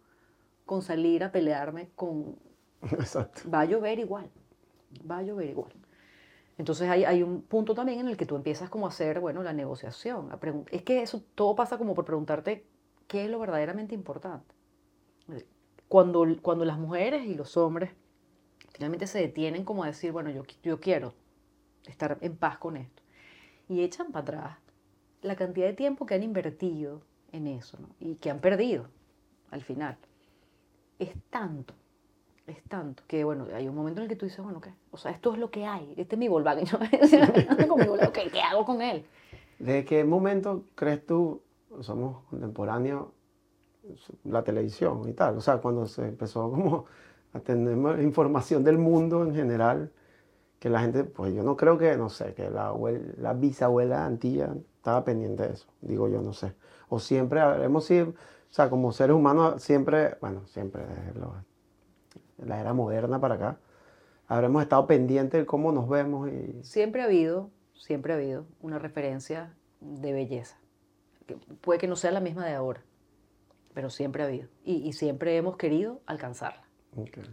con salir a pelearme con...? Exacto. Va a llover igual, va a llover igual. Entonces hay, hay un punto también en el que tú empiezas como a hacer, bueno, la negociación. A pregun- es que eso todo pasa como por preguntarte qué es lo verdaderamente importante. Cuando, cuando las mujeres y los hombres finalmente se detienen como a decir, bueno, yo, yo quiero estar en paz con esto. Y echan para atrás la cantidad de tiempo que han invertido en eso, ¿no? Y que han perdido al final. Es tanto. Es tanto que, bueno, hay un momento en el que tú dices, bueno, ¿qué? O sea, esto es lo que hay. Este es mi Volkswagen. Yo ando con mi Volkswagen. ¿Qué hago con él? ¿Desde qué momento crees tú, somos contemporáneos, la televisión y tal? O sea, cuando se empezó como a tener información del mundo en general, que la gente, pues yo no creo que, no sé, que la, abuela, la bisabuela antilla estaba pendiente de eso. Digo yo, no sé. O siempre, hemos sido, o sea, como seres humanos, siempre, bueno, siempre desde los... la era moderna para acá, habremos estado pendientes de cómo nos vemos. Y... Siempre ha habido, siempre ha habido una referencia de belleza. Que puede que no sea la misma de ahora, pero siempre ha habido. Y, y siempre hemos querido alcanzarla. Okay.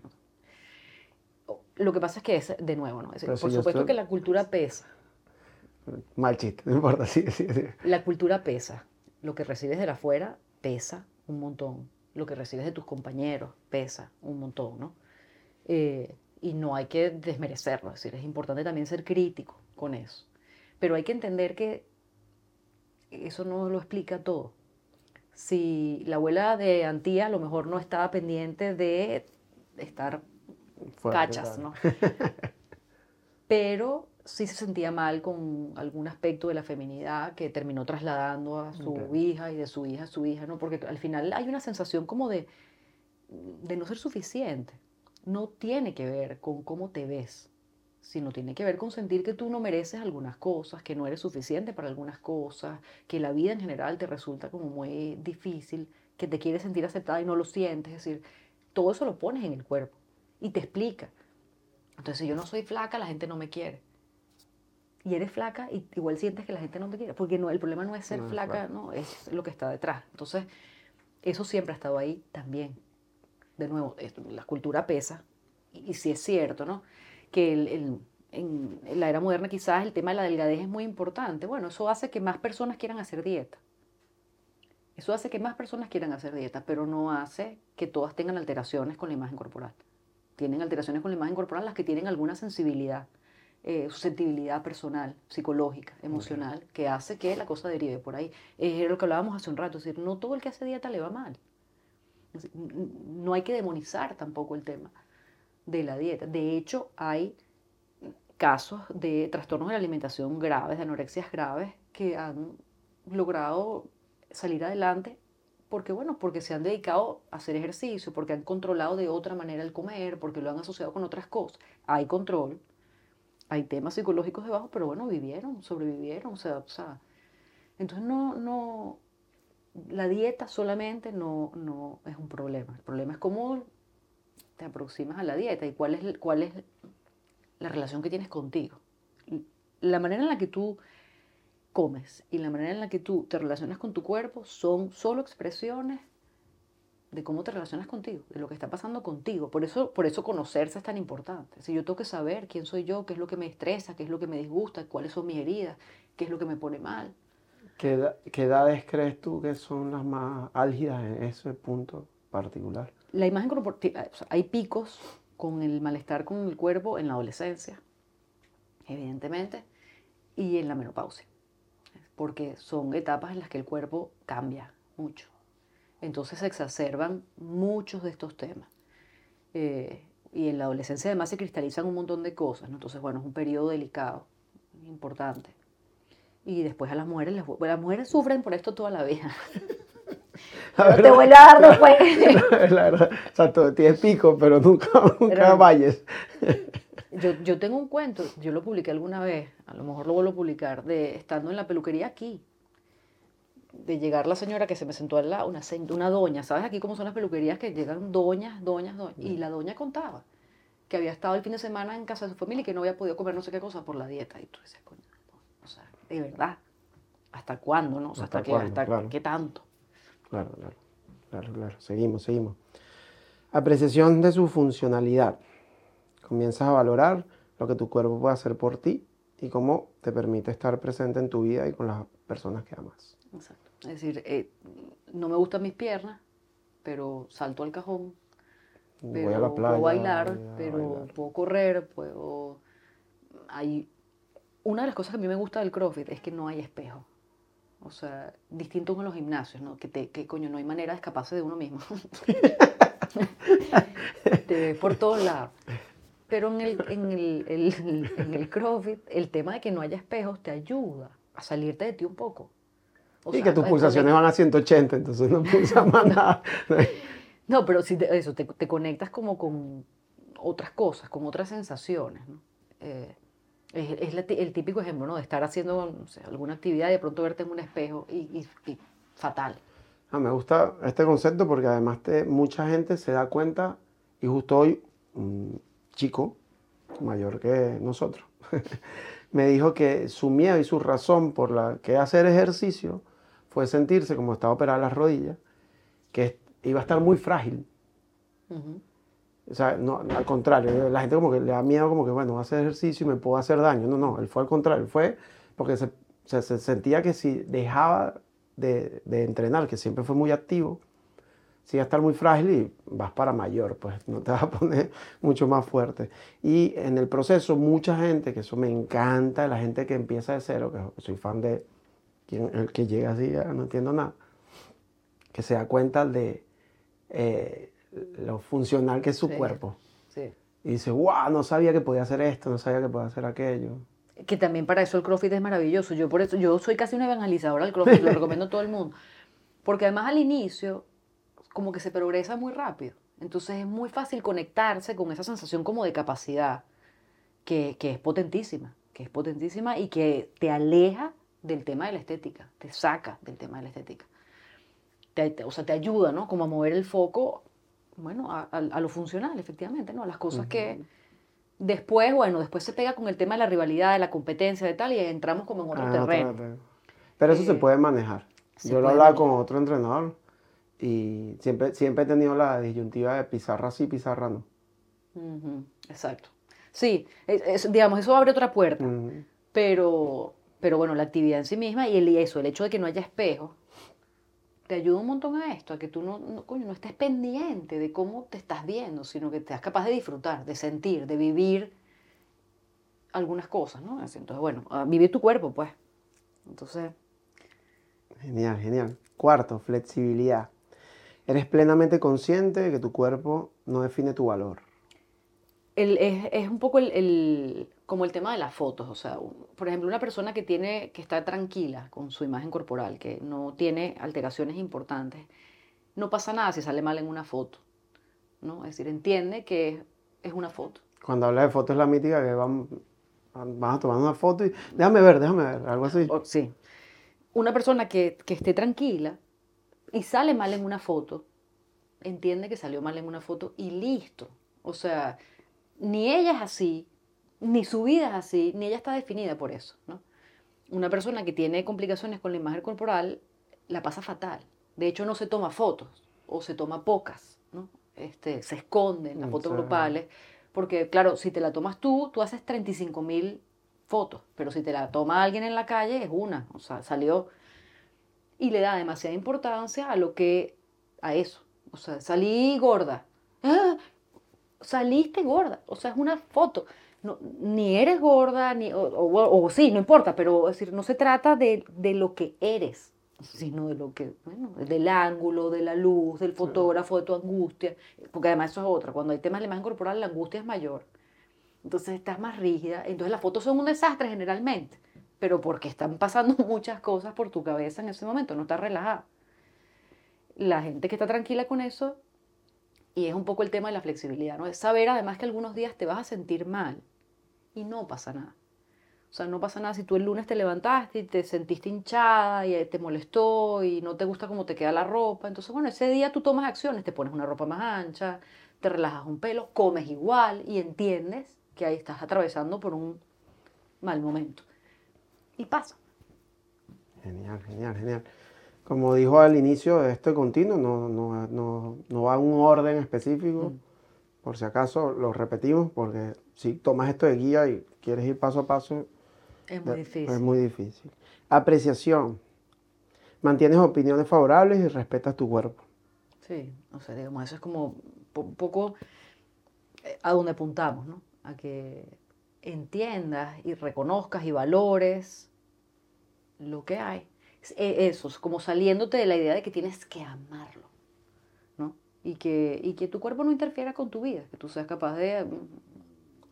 Lo que pasa es que, es, de nuevo, ¿no? Es, por si supuesto estoy... que la cultura pesa. Mal chiste, no importa. Sí, sí, sí. La cultura pesa. Lo que recibes de afuera pesa un montón. Lo que recibes de tus compañeros pesa un montón, ¿no? Eh, y no hay que desmerecerlo, es decir, es importante también ser crítico con eso. Pero hay que entender que eso no lo explica todo. Si la abuela de Antía a lo mejor no estaba pendiente de estar fuerte, cachas, ¿no? Pero sí se sentía mal con algún aspecto de la feminidad que terminó trasladando a su okay. hija y de su hija a su hija, ¿no? Porque al final hay una sensación como de, de no ser suficiente. No tiene que ver con cómo te ves, sino tiene que ver con sentir que tú no mereces algunas cosas, que no eres suficiente para algunas cosas, que la vida en general te resulta como muy difícil, que te quieres sentir aceptada y no lo sientes. Es decir, todo eso lo pones en el cuerpo y te explica. Entonces, si yo no soy flaca, la gente no me quiere. Y eres flaca y igual sientes que la gente no te quiere. Porque no, el problema no es ser no, flaca, claro. No, es lo que está detrás. Entonces, eso siempre ha estado ahí también. De nuevo, esto, la cultura pesa. Y, y sí es cierto, ¿no? Que el, el, en, en la era moderna quizás el tema de la delgadez es muy importante. Bueno, eso hace que más personas quieran hacer dieta. Eso hace que más personas quieran hacer dieta, pero no hace que todas tengan alteraciones con la imagen corporal. Tienen alteraciones con la imagen corporal las que tienen alguna sensibilidad. Eh, susceptibilidad personal, psicológica, emocional, okay. que hace que la cosa derive por ahí. Es lo que hablábamos hace un rato, es decir, no todo el que hace dieta le va mal. No hay que demonizar tampoco el tema de la dieta. De hecho, hay casos de trastornos de la alimentación graves, de anorexias graves, que han logrado salir adelante porque, bueno, porque se han dedicado a hacer ejercicio, porque han controlado de otra manera el comer, porque lo han asociado con otras cosas. Hay control. Hay temas psicológicos debajo, pero bueno, vivieron, sobrevivieron, o sea, o sea, entonces no, no, la dieta solamente no, no es un problema. El problema es cómo te aproximas a la dieta y cuál es, cuál es la relación que tienes contigo. La manera en la que tú comes y la manera en la que tú te relacionas con tu cuerpo son solo expresiones de cómo te relacionas contigo, de lo que está pasando contigo. Por eso, por eso conocerse es tan importante. Si yo tengo que saber quién soy yo, qué es lo que me estresa, qué es lo que me disgusta, cuáles son mis heridas, qué es lo que me pone mal. ¿Qué, edad, qué edades crees tú que son las más álgidas en ese punto particular? La imagen corporal, o sea, hay picos con el malestar con el cuerpo en la adolescencia, evidentemente, y en la menopausia, porque son etapas en las que el cuerpo cambia mucho. Entonces se exacerban muchos de estos temas. Eh, y en la adolescencia además se cristalizan un montón de cosas, ¿no? Entonces, bueno, es un periodo delicado, importante. Y después a las mujeres, les, las mujeres sufren por esto toda la vida. La verdad, no te voy a dar después. La verdad, o sea, tú tienes pico, pero nunca, nunca pero, vayas. Yo, yo tengo un cuento, yo lo publiqué alguna vez, a lo mejor lo vuelvo a publicar, de estando en la peluquería aquí. De llegar la señora que se me sentó al lado, una, una doña, ¿sabes? Aquí como son las peluquerías que llegan doñas, doñas, doñas. Y la doña contaba que había estado el fin de semana en casa de su familia y que no había podido comer no sé qué cosa por la dieta. Y tú dices, coño, o sea, de verdad, ¿hasta cuándo, no? O sea, ¿hasta, ¿hasta, cuándo, qué, hasta claro. qué tanto? Claro, claro. claro, claro. Seguimos, seguimos. Apreciación de su funcionalidad. Comienzas a valorar lo que tu cuerpo puede hacer por ti y cómo te permite estar presente en tu vida y con las personas que amas. Exacto. Es decir, eh, no me gustan mis piernas, pero salto al cajón, pero voy a la playa, puedo bailar, voy a pero bailar. Puedo correr, puedo... Hay... Una de las cosas que a mí me gusta del CrossFit es que no hay espejo. O sea, distinto con los gimnasios, ¿no? Que, te, que coño, no hay manera de escaparse de uno mismo. Te ves por todos lados. Pero en el, en, el, el, en el CrossFit, el tema de que no haya espejos te ayuda a salirte de ti un poco. O y sea, que tus pulsaciones que... van a ciento ochenta, entonces no pulsas más nada. No, pero si te, eso, te, te conectas como con otras cosas, con otras sensaciones, ¿no? Eh, es es la, el típico ejemplo, ¿no? De estar haciendo, no sé, alguna actividad y de pronto verte en un espejo y, y, y fatal. Ah, me gusta este concepto porque además te, mucha gente se da cuenta, y justo hoy un chico mayor que nosotros me dijo que su miedo y su razón por la que hacer ejercicio fue sentirse, como estaba operada las rodillas, que iba a estar muy frágil. Uh-huh. O sea, no, al contrario, la gente como que le da miedo, como que bueno, voy a hacer ejercicio y me puedo hacer daño. No, no, él fue al contrario, fue porque se, se, se sentía que si dejaba de, de entrenar, que siempre fue muy activo, si vas a estar muy frágil y vas para mayor, pues no te vas a poner mucho más fuerte. Y en el proceso, mucha gente, que eso me encanta, la gente que empieza de cero, que soy fan de quien, el que llega así, ya no entiendo nada, que se da cuenta de... Eh, lo funcional que es su sí, cuerpo. Sí. Y dice, wow, no sabía que podía hacer esto, no sabía que podía hacer aquello. Que también para eso el CrossFit es maravilloso. Yo por eso, yo soy casi una evangelizadora del CrossFit, lo recomiendo a todo el mundo. Porque además al inicio, como que se progresa muy rápido. Entonces es muy fácil conectarse con esa sensación como de capacidad, que, que es potentísima, que es potentísima y que te aleja del tema de la estética, te saca del tema de la estética. Te, te, o sea, te ayuda, ¿no? Como a mover el foco... Bueno, a, a, a lo funcional, efectivamente, ¿no? A las cosas uh-huh. que después, bueno, después se pega con el tema de la rivalidad, de la competencia, de tal, y entramos como en otro ah, terreno. Otra, otra. Pero eso eh, se puede manejar. Se Yo puede lo hablaba manejar. Con otro entrenador y siempre, siempre he tenido la disyuntiva de pizarra sí, pizarra no. Uh-huh. Exacto. Sí, es, es, digamos, eso abre otra puerta. Uh-huh. Pero, pero bueno, la actividad en sí misma y el, eso, el hecho de que no haya espejo, te ayuda un montón a esto, a que tú no, no, coño, no estés pendiente de cómo te estás viendo, sino que seas capaz de disfrutar, de sentir, de vivir algunas cosas, ¿no? Entonces, bueno, a vivir tu cuerpo, pues. Entonces... Genial, genial. Cuarto, flexibilidad. Eres plenamente consciente de que tu cuerpo no define tu valor. El, es, es un poco el, el, como el tema de las fotos, o sea, un, por ejemplo, una persona que, tiene, que está tranquila con su imagen corporal, que no tiene alteraciones importantes, no pasa nada si sale mal en una foto, ¿no? Es decir, entiende que es, es una foto. Cuando hablas de fotos, la mítica que van, van a tomar una foto y déjame ver, déjame ver, algo así. O, sí. Una persona que, que esté tranquila y sale mal en una foto, entiende que salió mal en una foto y listo. O sea... Ni ella es así, ni su vida es así, ni ella está definida por eso, ¿no? Una persona que tiene complicaciones con la imagen corporal la pasa fatal. De hecho, no se toma fotos o se toma pocas, ¿no? Este, se esconden las fotos grupales porque, claro, si te la tomas tú, tú haces treinta y cinco mil fotos, pero si te la toma alguien en la calle es una, o sea, salió y le da demasiada importancia a lo que, a eso. O sea, salí gorda. ¡Ah! Saliste gorda, o sea, es una foto. No, ni eres gorda, ni, o, o, o sí, no importa, pero es decir, no se trata de, de lo que eres, sino de lo que, bueno, del ángulo, de la luz, del fotógrafo, de tu angustia, porque además eso es otra. Cuando hay temas de la imagen corporal, la angustia es mayor. Entonces estás más rígida. Entonces las fotos son un desastre generalmente, pero porque están pasando muchas cosas por tu cabeza en ese momento, no estás relajada. La gente que está tranquila con eso. Y es un poco el tema de la flexibilidad, ¿no? Es saber además que algunos días te vas a sentir mal y no pasa nada. O sea, no pasa nada si tú el lunes te levantaste y te sentiste hinchada y te molestó y no te gusta cómo te queda la ropa. Entonces, bueno, ese día tú tomas acciones, te pones una ropa más ancha, te relajas un pelo, comes igual y entiendes que ahí estás atravesando por un mal momento. Y pasa. Genial, genial, genial. Como dijo al inicio, esto es continuo, no, no, no, no va a un orden específico. Mm. Por si acaso lo repetimos, porque si tomas esto de guía y quieres ir paso a paso, es muy difícil. Es muy difícil. Apreciación. Mantienes opiniones favorables y respetas tu cuerpo. Sí, o sea, digamos, eso es como un poco a donde apuntamos, ¿no? A que entiendas y reconozcas y valores lo que hay. Eso, como saliéndote de la idea de que tienes que amarlo, ¿no? Y que, y que tu cuerpo no interfiera con tu vida, que tú seas capaz de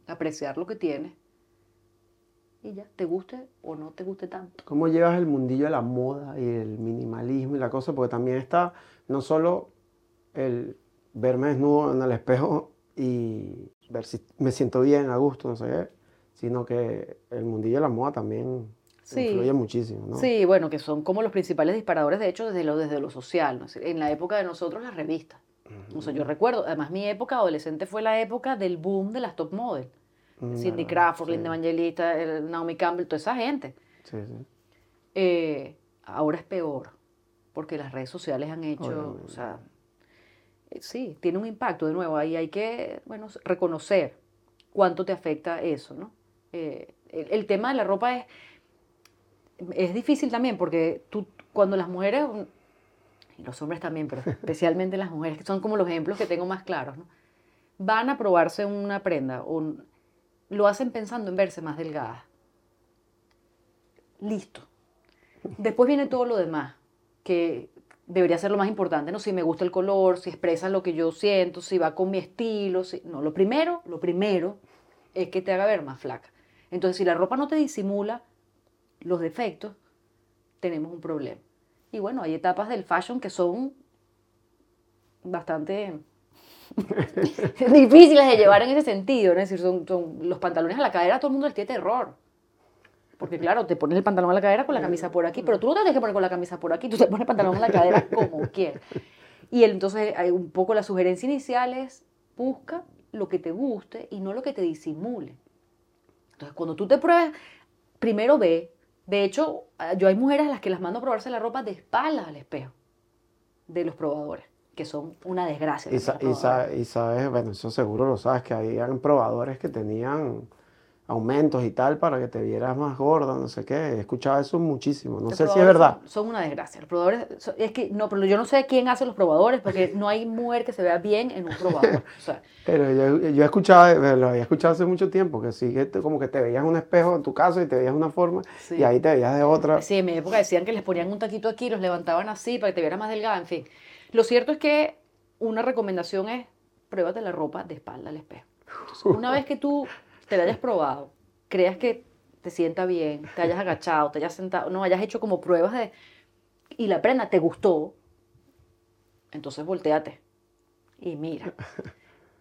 apreciar lo que tienes y ya, te guste o no te guste tanto. ¿Cómo llevas el mundillo de la moda y el minimalismo y la cosa? Porque también está no solo el verme desnudo en el espejo y ver si me siento bien, a gusto, no sé qué, sino que el mundillo de la moda también sí influye muchísimo, ¿no? Sí, bueno, que son como los principales disparadores, de hecho, desde lo, desde lo social, ¿no? En la época de nosotros, las revistas. Uh-huh. O sea, yo recuerdo, además mi época adolescente fue la época del boom de las top model. Cindy Crawford, sí. Linda Evangelista, Naomi Campbell, toda esa gente. Sí, sí. Eh, ahora es peor, porque las redes sociales han hecho, oh, o sea, eh, sí, tiene un impacto de nuevo. Ahí hay que, bueno, reconocer cuánto te afecta eso, ¿no? Eh, el, el tema de la ropa es, es difícil también, porque tú, cuando las mujeres, y los hombres también, pero especialmente las mujeres, que son como los ejemplos que tengo más claros, ¿no? Van a probarse una prenda o un, lo hacen pensando en verse más delgadas. Listo. Después viene todo lo demás, que debería ser lo más importante, ¿no? Si me gusta el color, si expresa lo que yo siento, si va con mi estilo. Si... No, lo primero, lo primero es que te haga ver más flaca. Entonces, si la ropa no te disimula los defectos, tenemos un problema. Y bueno, hay etapas del fashion que son bastante... difíciles de llevar en ese sentido, ¿no? Es decir, son, son los pantalones a la cadera, todo el mundo les tiene terror. Porque claro, te pones el pantalón a la cadera con la camisa por aquí, pero tú no te tienes que poner con la camisa por aquí, tú te pones el pantalón a la cadera como quieras. Y el, entonces hay un poco la sugerencia inicial es, busca lo que te guste y no lo que te disimule. Entonces cuando tú te pruebas, primero ve. De hecho, yo hay mujeres a las que las mando a probarse la ropa de espaldas al espejo de los probadores, que son una desgracia. Y, sa- y, sa- y sabes, bueno, eso seguro lo sabes, que habían probadores que tenían aumentos y tal para que te vieras más gorda, no sé qué. Escuchaba eso muchísimo, no los sé si es verdad. Son, son una desgracia. Los probadores, son, es que, no, pero yo no sé quién hace los probadores, porque no hay mujer que se vea bien en un probador. O sea, pero yo, yo escuchaba, lo había escuchado hace mucho tiempo, que sí, que te, como que te veías un espejo en tu casa y te veías de una forma, sí, y ahí te veías de otra. Sí, en mi época decían que les ponían un taquito aquí, los levantaban así para que te vieras más delgada, en fin. Lo cierto es que una recomendación es pruébate la ropa de espalda al espejo. Entonces, una vez que tú te la hayas probado, creas que te sienta bien, te hayas agachado, te hayas sentado, no hayas hecho como pruebas de y la prenda te gustó, entonces voltéate y mira.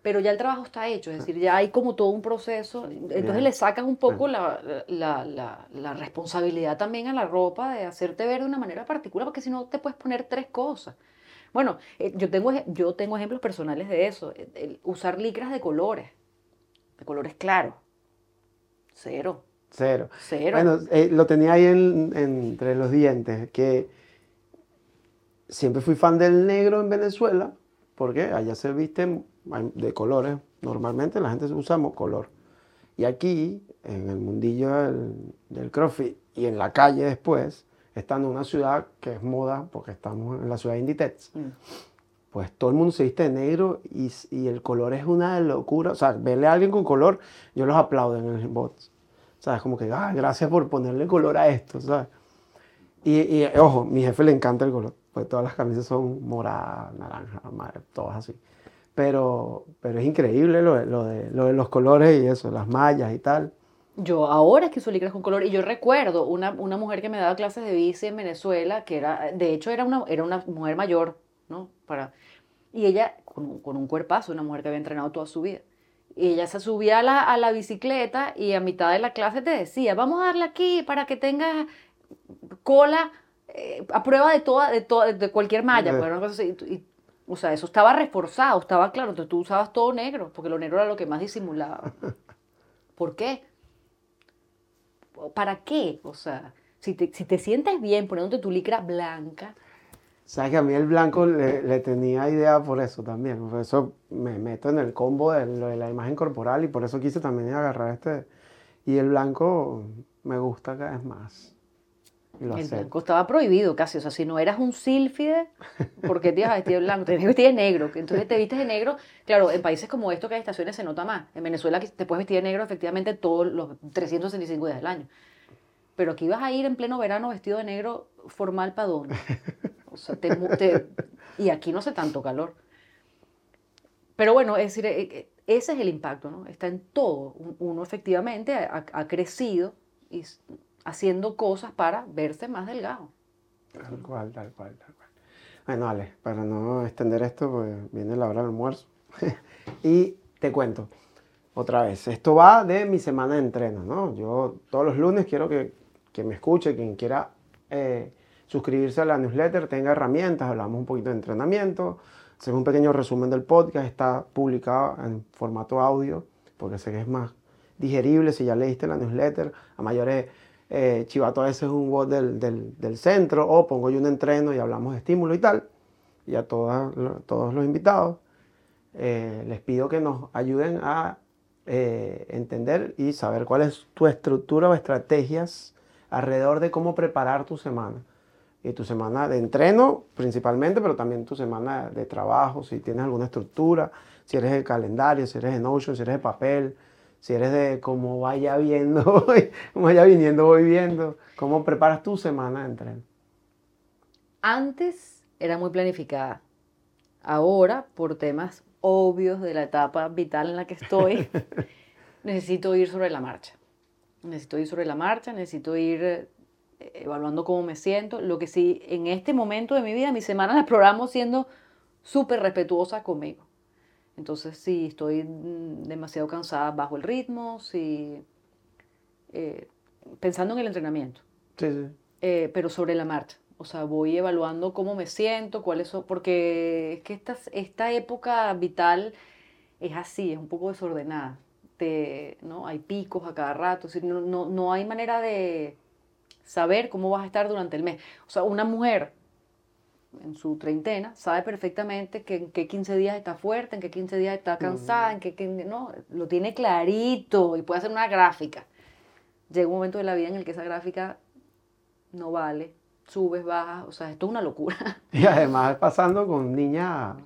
Pero ya el trabajo está hecho, es decir, ya hay como todo un proceso, entonces bien, le sacas un poco la, la, la, la responsabilidad también a la ropa de hacerte ver de una manera particular, porque si no te puedes poner tres cosas. Bueno, yo tengo, yo tengo ejemplos personales de eso. El, el usar licras de colores, de colores claros. Cero. Cero. Cero. Bueno, eh, lo tenía ahí en, en, entre los dientes, que siempre fui fan del negro en Venezuela, porque allá se visten de colores. Normalmente la gente usamos color. Y aquí, en el mundillo del, del CrossFit y en la calle después, estando en una ciudad que es moda, porque estamos en la ciudad de Inditex, mm. pues todo el mundo se viste de negro y, y el color es una locura. O sea, verle a alguien con color, yo los aplaudo en el bot. O sea, es como que, ah, gracias por ponerle color a esto, ¿sabes? Y, y ojo, a mi jefe le encanta el color, pues todas las camisas son morada, naranja, madre, todas así. Pero, pero es increíble lo, lo, de, lo de los colores y eso, las mallas y tal. Yo ahora es que uso licras con color, y yo recuerdo una, una mujer que me daba clases de bici en Venezuela, que era, de hecho era una, era una mujer mayor, ¿no? Para, y ella, con, con un cuerpazo, una mujer que había entrenado toda su vida, y ella se subía a la, a la bicicleta y a mitad de la clase te decía, vamos a darle aquí para que tengas cola eh, a prueba de, toda, de, toda, de cualquier malla, porque era una cosa así, y, y, o sea, eso estaba reforzado, estaba claro, entonces tú usabas todo negro, porque lo negro era lo que más disimulaba. ¿Por qué? ¿Para qué? O sea, si te, si te sientes bien poniéndote tu licra blanca, Sabes que a mí el blanco le, le tenía idea por eso también. Por eso me meto en el combo de, de la imagen corporal y por eso quise también agarrar este. Y el blanco me gusta cada vez más. Y lo el acepto. Blanco estaba prohibido casi. O sea, si no eras un sílfide, ¿por qué te ibas a vestir de blanco? Tenías que vestir de negro. Entonces te vistes de negro. Claro, en países como estos que hay estaciones se nota más. En Venezuela te puedes vestir de negro efectivamente todos los trescientos sesenta y cinco días del año. Pero aquí vas a ir en pleno verano vestido de negro formal para dónde. O sea, te, te, y aquí no hace tanto calor. Pero bueno, es decir, ese es el impacto, ¿no? Está en todo. Uno efectivamente ha, ha crecido y haciendo cosas para verse más delgado. Tal cual, tal cual, tal cual. Bueno, Ale, para no extender esto, pues viene la hora del almuerzo. Y te cuento otra vez. Esto va de mi semana de entreno, ¿no? Yo todos los lunes quiero que, que me escuche, quien quiera... Eh, suscribirse a la newsletter, tenga herramientas, hablamos un poquito de entrenamiento, hacemos un pequeño resumen del podcast, está publicado en formato audio, porque sé que es más digerible si ya leíste la newsletter, a mayores eh, chivato a veces un bot del, del, del centro, o pongo yo un entreno y hablamos de estímulo y tal, y a todas, todos los invitados eh, les pido que nos ayuden a eh, entender y saber cuál es tu estructura o estrategias alrededor de cómo preparar tu semana. Y tu semana de entreno principalmente, pero también tu semana de trabajo, si tienes alguna estructura, si eres de calendario, si eres de Notion, si eres de papel, si eres de cómo vaya viendo hoy, cómo vaya viniendo voy viendo, cómo preparas tu semana de entreno. Antes era muy planificada, ahora por temas obvios de la etapa vital en la que estoy, necesito ir sobre la marcha, necesito ir sobre la marcha, necesito ir... evaluando cómo me siento. Lo que sí, en este momento de mi vida, mis semanas las programo siendo súper respetuosa conmigo. Entonces, si estoy demasiado cansada, bajo el ritmo, si, eh, pensando en el entrenamiento. Sí, sí. Eh, pero sobre la marcha. O sea, voy evaluando cómo me siento, cuáles son, porque es que esta, esta época vital es así, es un poco desordenada. Te, ¿no? Hay picos a cada rato, es decir, no, no, no hay manera de... saber cómo vas a estar durante el mes. O sea, una mujer en su treintena sabe perfectamente que en qué quince días está fuerte, en qué quince días está cansada, en qué, qué no, lo tiene clarito y puede hacer una gráfica. Llega un momento de la vida en el que esa gráfica no vale, subes, bajas, o sea, esto es una locura. Y además pasando con niñas,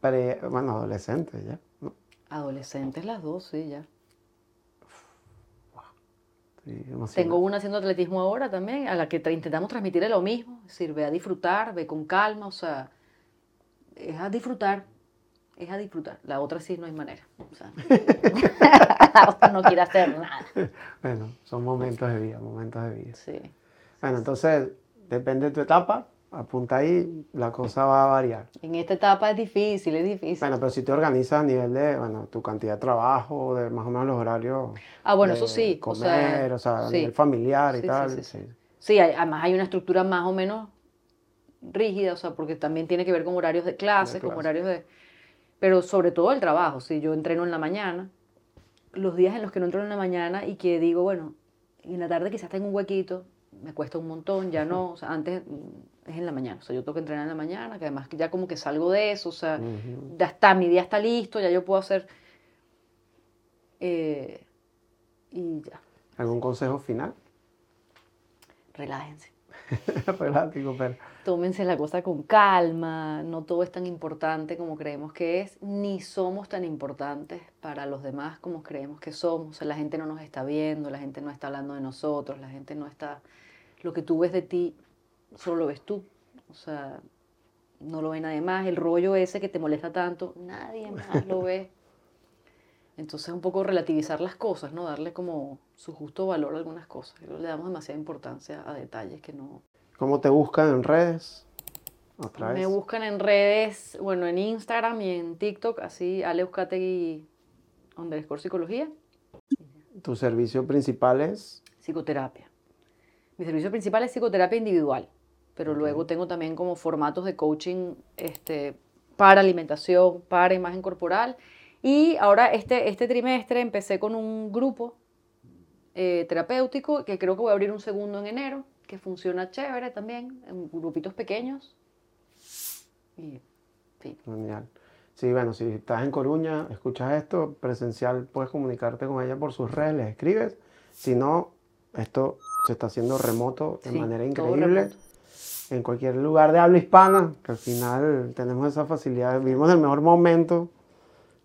pre, bueno, adolescentes ya. ¿No? Adolescentes las dos, sí, ya. Sí, tengo una haciendo atletismo ahora también, a la que intentamos transmitirle lo mismo, es decir, ve a disfrutar, ve con calma, o sea, es a disfrutar, es a disfrutar. La otra sí no hay manera, o sea, la otra no quiere hacer nada. Bueno, son momentos de vida, momentos de vida. Sí. Bueno, entonces, depende de tu etapa, apunta ahí, la cosa va a variar. En esta etapa es difícil, es difícil. Bueno, pero si te organizas a nivel de, bueno, tu cantidad de trabajo, de más o menos los horarios. Ah, bueno, eso sí. Comer, o sea, o sea sí. A nivel familiar y sí, tal. Sí, sí, sí. Sí. Sí, hay, además hay una estructura más o menos rígida, o sea, porque también tiene que ver con horarios de clases, clase. Con horarios de... Pero sobre todo el trabajo, si yo entreno en la mañana, los días en los que no entreno en la mañana y que digo, bueno, en la tarde quizás tengo un huequito, me cuesta un montón, ya no, o sea, antes... es en la mañana, o sea, yo tengo que entrenar en la mañana, que además ya como que salgo de eso, o sea, uh-huh. Ya está, mi día está listo, ya yo puedo hacer, eh, y ya. ¿Algún consejo final? Relájense. Relájense, pero... Tómense la cosa con calma, no todo es tan importante como creemos que es, ni somos tan importantes para los demás como creemos que somos, o sea, la gente no nos está viendo, la gente no está hablando de nosotros, la gente no está, lo que tú ves de ti, solo lo ves tú, o sea, no lo ve nadie más, el rollo ese que te molesta tanto, nadie más lo ve. Entonces un poco relativizar las cosas, ¿no? Darle como su justo valor a algunas cosas. Creo que le damos demasiada importancia a detalles que no... ¿Cómo te buscan en redes? ¿Otra vez? Me buscan en redes, bueno, en Instagram y en TikTok, así, aleuzcategui underscore psicología. ¿Tu servicio principal es? Psicoterapia. Mi servicio principal es psicoterapia individual, pero okay. Luego tengo también como formatos de coaching este, para alimentación, para imagen corporal. Y ahora este, este trimestre empecé con un grupo eh, terapéutico que creo que voy a abrir un segundo en enero, que funciona chévere también, en grupitos pequeños, Y, sí. Genial. Sí, bueno, si estás en Coruña, escuchas esto, presencial, puedes comunicarte con ella por sus redes, les escribes. Si no, esto se está haciendo remoto de sí, manera increíble. En cualquier lugar de habla hispana, que al final tenemos esa facilidad, vivimos el mejor momento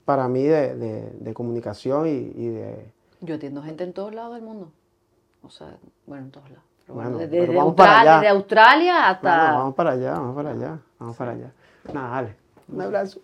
para mí de, de, de comunicación y, y de... Yo atiendo gente en todos lados del mundo. O sea, bueno, en todos lados. Pero bueno, bueno, desde, pero de Australia, desde Australia hasta... Bueno, vamos para allá, vamos para allá, vamos para allá. Nada, dale. Un abrazo.